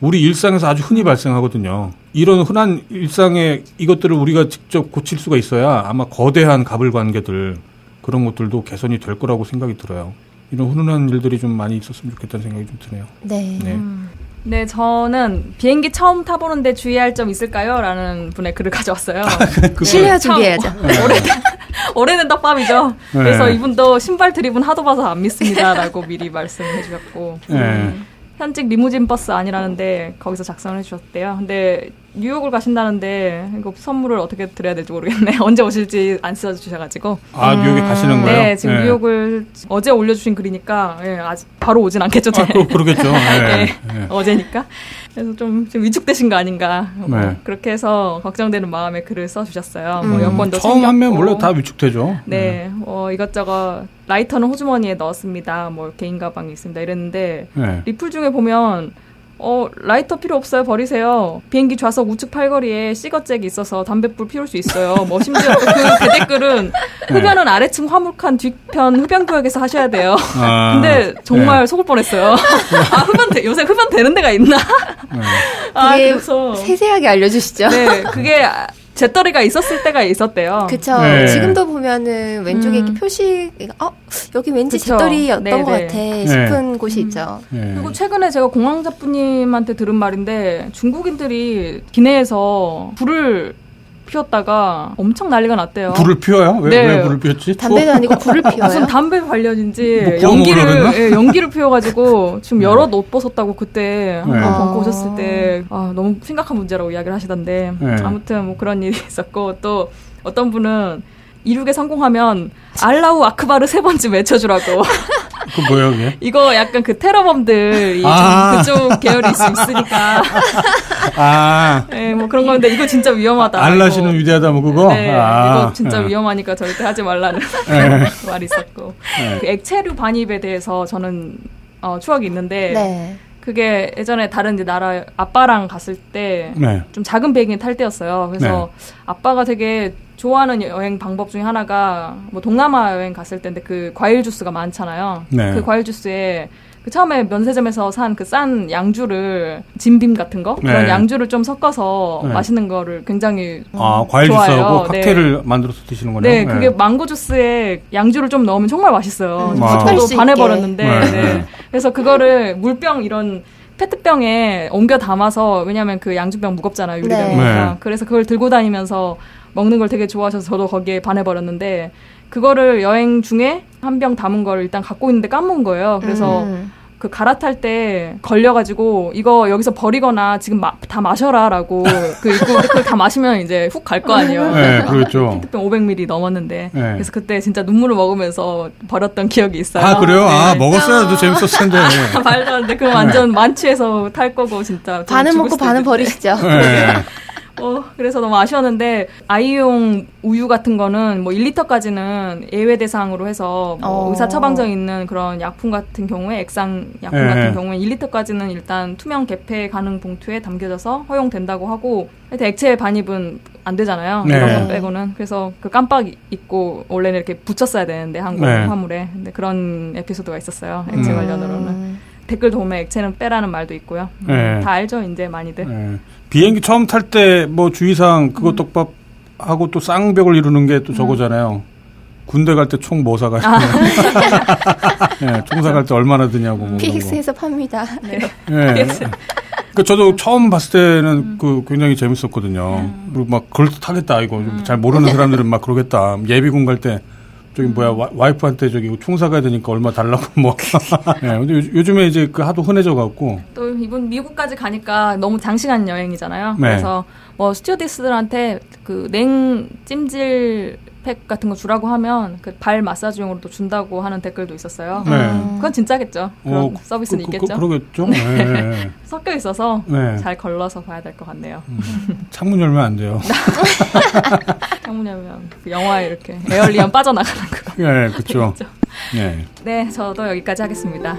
우리 일상에서 아주 흔히 발생하거든요. 이런 흔한 일상의 이것들을 우리가 직접 고칠 수가 있어야 아마 거대한 갑을 관계들 그런 것들도 개선이 될 거라고 생각이 들어요. 이런 훈훈한 일들이 좀 많이 있었으면 좋겠다는 생각이 좀 드네요. 네. 네. 음. 네, 저는 비행기 처음 타보는데 주의할 점 있을까요? 라는 분의 글을 가져왔어요. 실례와 준비해야죠. 오래된, 오래된 떡밥이죠. 네. 그래서 이분도 신발 드리븐 하도 봐서 안 믿습니다. 라고 미리 말씀해 주셨고 네. 음, 현직 리무진 버스 아니라는데 거기서 작성을 해주셨대요. 근데 뉴욕을 가신다는데 이거 선물을 어떻게 드려야 될지 모르겠네. 언제 오실지 안 써주셔가지고. 아, 뉴욕에 음. 가시는 거예요? 네, 지금 네. 뉴욕을 어제 올려주신 글이니까 예, 아직 바로 오진 않겠죠. 아, 그러겠죠. 네. 네. 네. 어제니까. 그래서 좀, 좀 위축되신 거 아닌가. 네. 뭐 그렇게 해서 걱정되는 마음에 글을 써주셨어요. 음. 뭐 여권도 처음 생겼고. 하면 원래 다 위축되죠. 네, 네. 어, 이것저것 라이터는 호주머니에 넣었습니다. 뭐 개인 가방이 있습니다. 이랬는데 네. 리플 중에 보면 어 라이터 필요 없어요. 버리세요. 비행기 좌석 우측 팔걸이에 시거잭이 있어서 담뱃불 피울 수 있어요. 뭐 심지어 그 대댓글은 네. 흡연은 아래층 화물칸 뒤편 흡연구역에서 하셔야 돼요. 아, 근데 정말 네. 속을 뻔했어요. 아 흡연 되, 요새 흡연 되는 데가 있나? 네. 아 그래서 세세하게 알려주시죠. 네, 그게. 재떨이가 있었을 때가 있었대요. 그렇죠. 네. 지금도 보면은 왼쪽에 음. 표시, 어 여기 왠지 재떨이였던 것 같아 싶은 네. 곳이 음. 있죠. 네. 그리고 최근에 제가 공항잡부님한테 들은 말인데 중국인들이 기내에서 불을 피웠다가 엄청 난리가 났대요. 불을 피워요? 왜, 네. 왜 불을 피웠지? 담배는 아니고 불을 피워요. 무슨 담배 관련인지 연기를 예, 연기를 피워가지고 지금 여럿 옷 벗었다고 그때 한번 네. 벗고 오셨을 때 아, 너무 심각한 문제라고 이야기를 하시던데 네. 아무튼 뭐 그런 일이 있었고 또 어떤 분은 이륙에 성공하면 알라우 아크바르 세 번쯤 외쳐주라고. 그 뭐야 이게? 이거 약간 그 테러범들 아~ 그쪽 계열일 수 있으니까. 아, 네, 뭐 그런 건데 이거 진짜 위험하다. 알라시는 위대하다 뭐 그거. 네, 아~ 이거 진짜 네. 위험하니까 절대 하지 말라는 네. 말이 있었고. 네. 그 액체류 반입에 대해서 저는 어, 추억이 있는데. 네. 그게 예전에 다른 이제 나라 아빠랑 갔을 때 좀 네. 작은 비행기 탈 때였어요. 그래서 네. 아빠가 되게 좋아하는 여행 방법 중에 하나가 뭐 동남아 여행 갔을 때인데 그 과일 주스가 많잖아요. 네. 그 과일 주스에 그 처음에 면세점에서 산 그 싼 양주를 진빔 같은 거 네. 그런 양주를 좀 섞어서 네. 마시는 거를 굉장히 아, 과일 좋아해요. 주스하고 칵테일을 네. 만들어서 드시는 거네요. 네, 네, 그게 망고 주스에 양주를 좀 넣으면 정말 맛있어요. 저도 음, 반해버렸는데 네. 네. 그래서 그거를 물병 이런 페트병에 옮겨 담아서 왜냐하면 그 양주병 무겁잖아요. 유리병이니까. 네. 그래서 그걸 들고 다니면서 먹는 걸 되게 좋아하셔서 저도 거기에 반해버렸는데 그거를 여행 중에 한 병 담은 걸 일단 갖고 있는데 까먹은 거예요. 그래서 음. 그 갈아탈 때 걸려가지고 이거 여기서 버리거나 지금 마, 다 마셔라 라고 그 입고 그걸 다 마시면 이제 훅 갈 거 아니에요. 네, 그렇죠. 페트병 오백 밀리리터 넘었는데 네. 그래서 그때 진짜 눈물을 먹으면서 버렸던 기억이 있어요. 아 그래요? 네. 아 먹었어야도 재밌었을 텐데. 아, 말도 안 돼. 그럼 완전 네. 만취해서 탈 거고 진짜. 반은 먹고 반은 있는데. 버리시죠. 네. 어, 그래서 너무 아쉬웠는데 아이용 우유 같은 거는 뭐 일 리터까지는 예외 대상으로 해서 뭐 의사 처방전이 있는 그런 약품 같은 경우에 액상 약품 네. 같은 경우에 일 리터까지는 일단 투명 개폐 가능 봉투에 담겨져서 허용된다고 하고 하여튼 액체 반입은 안 되잖아요. 네. 이런 거 빼고는. 그래서 그 깜빡 잊고 원래는 이렇게 붙였어야 되는데 한국 네. 화물에. 근데 그런 에피소드가 있었어요. 액체 음. 관련으로는. 댓글도 보면 액체는 빼라는 말도 있고요. 네. 다 알죠, 이제 많이들. 네. 비행기 처음 탈 때 뭐 주의사항 그거 음. 떡밥하고 또 쌍벽을 이루는 게 또 음. 저거잖아요. 군대 갈 때 총 뭐 사가시고 아. 네, 총 사갈 때 얼마나 드냐고. 뭐 피닉스에서 팝니다. 네. 네. 그 저도 처음 봤을 때는 음. 그 굉장히 재밌었거든요. 음. 그리고 막 그럴듯하겠다 이거 음. 잘 모르는 사람들은 막 그러겠다. 예비군 갈 때. 저기 뭐야 와, 와이프한테 저기 총 사가야 되니까 얼마 달라고 뭐. 네, 근데 요, 요즘에 이제 그 하도 흔해져 갖고. 또 이번 미국까지 가니까 너무 장시간 여행이잖아요. 네. 그래서 뭐 스튜어디스들한테 그 냉 찜질 팩 같은 거 주라고 하면 그 발 마사지용으로 또 준다고 하는 댓글도 있었어요. 네. 그건 진짜겠죠. 그런 어, 서비스는 그, 그, 있겠죠. 그, 그러겠죠. 네. 네. 섞여 있어서 네. 잘 걸러서 봐야 될 것 같네요. 음. 창문 열면 안 돼요. 창문 열면 그 영화에 이렇게 에어리언 빠져나가는 그거. 네, 그렇죠. 네. 네, 저도 여기까지 하겠습니다.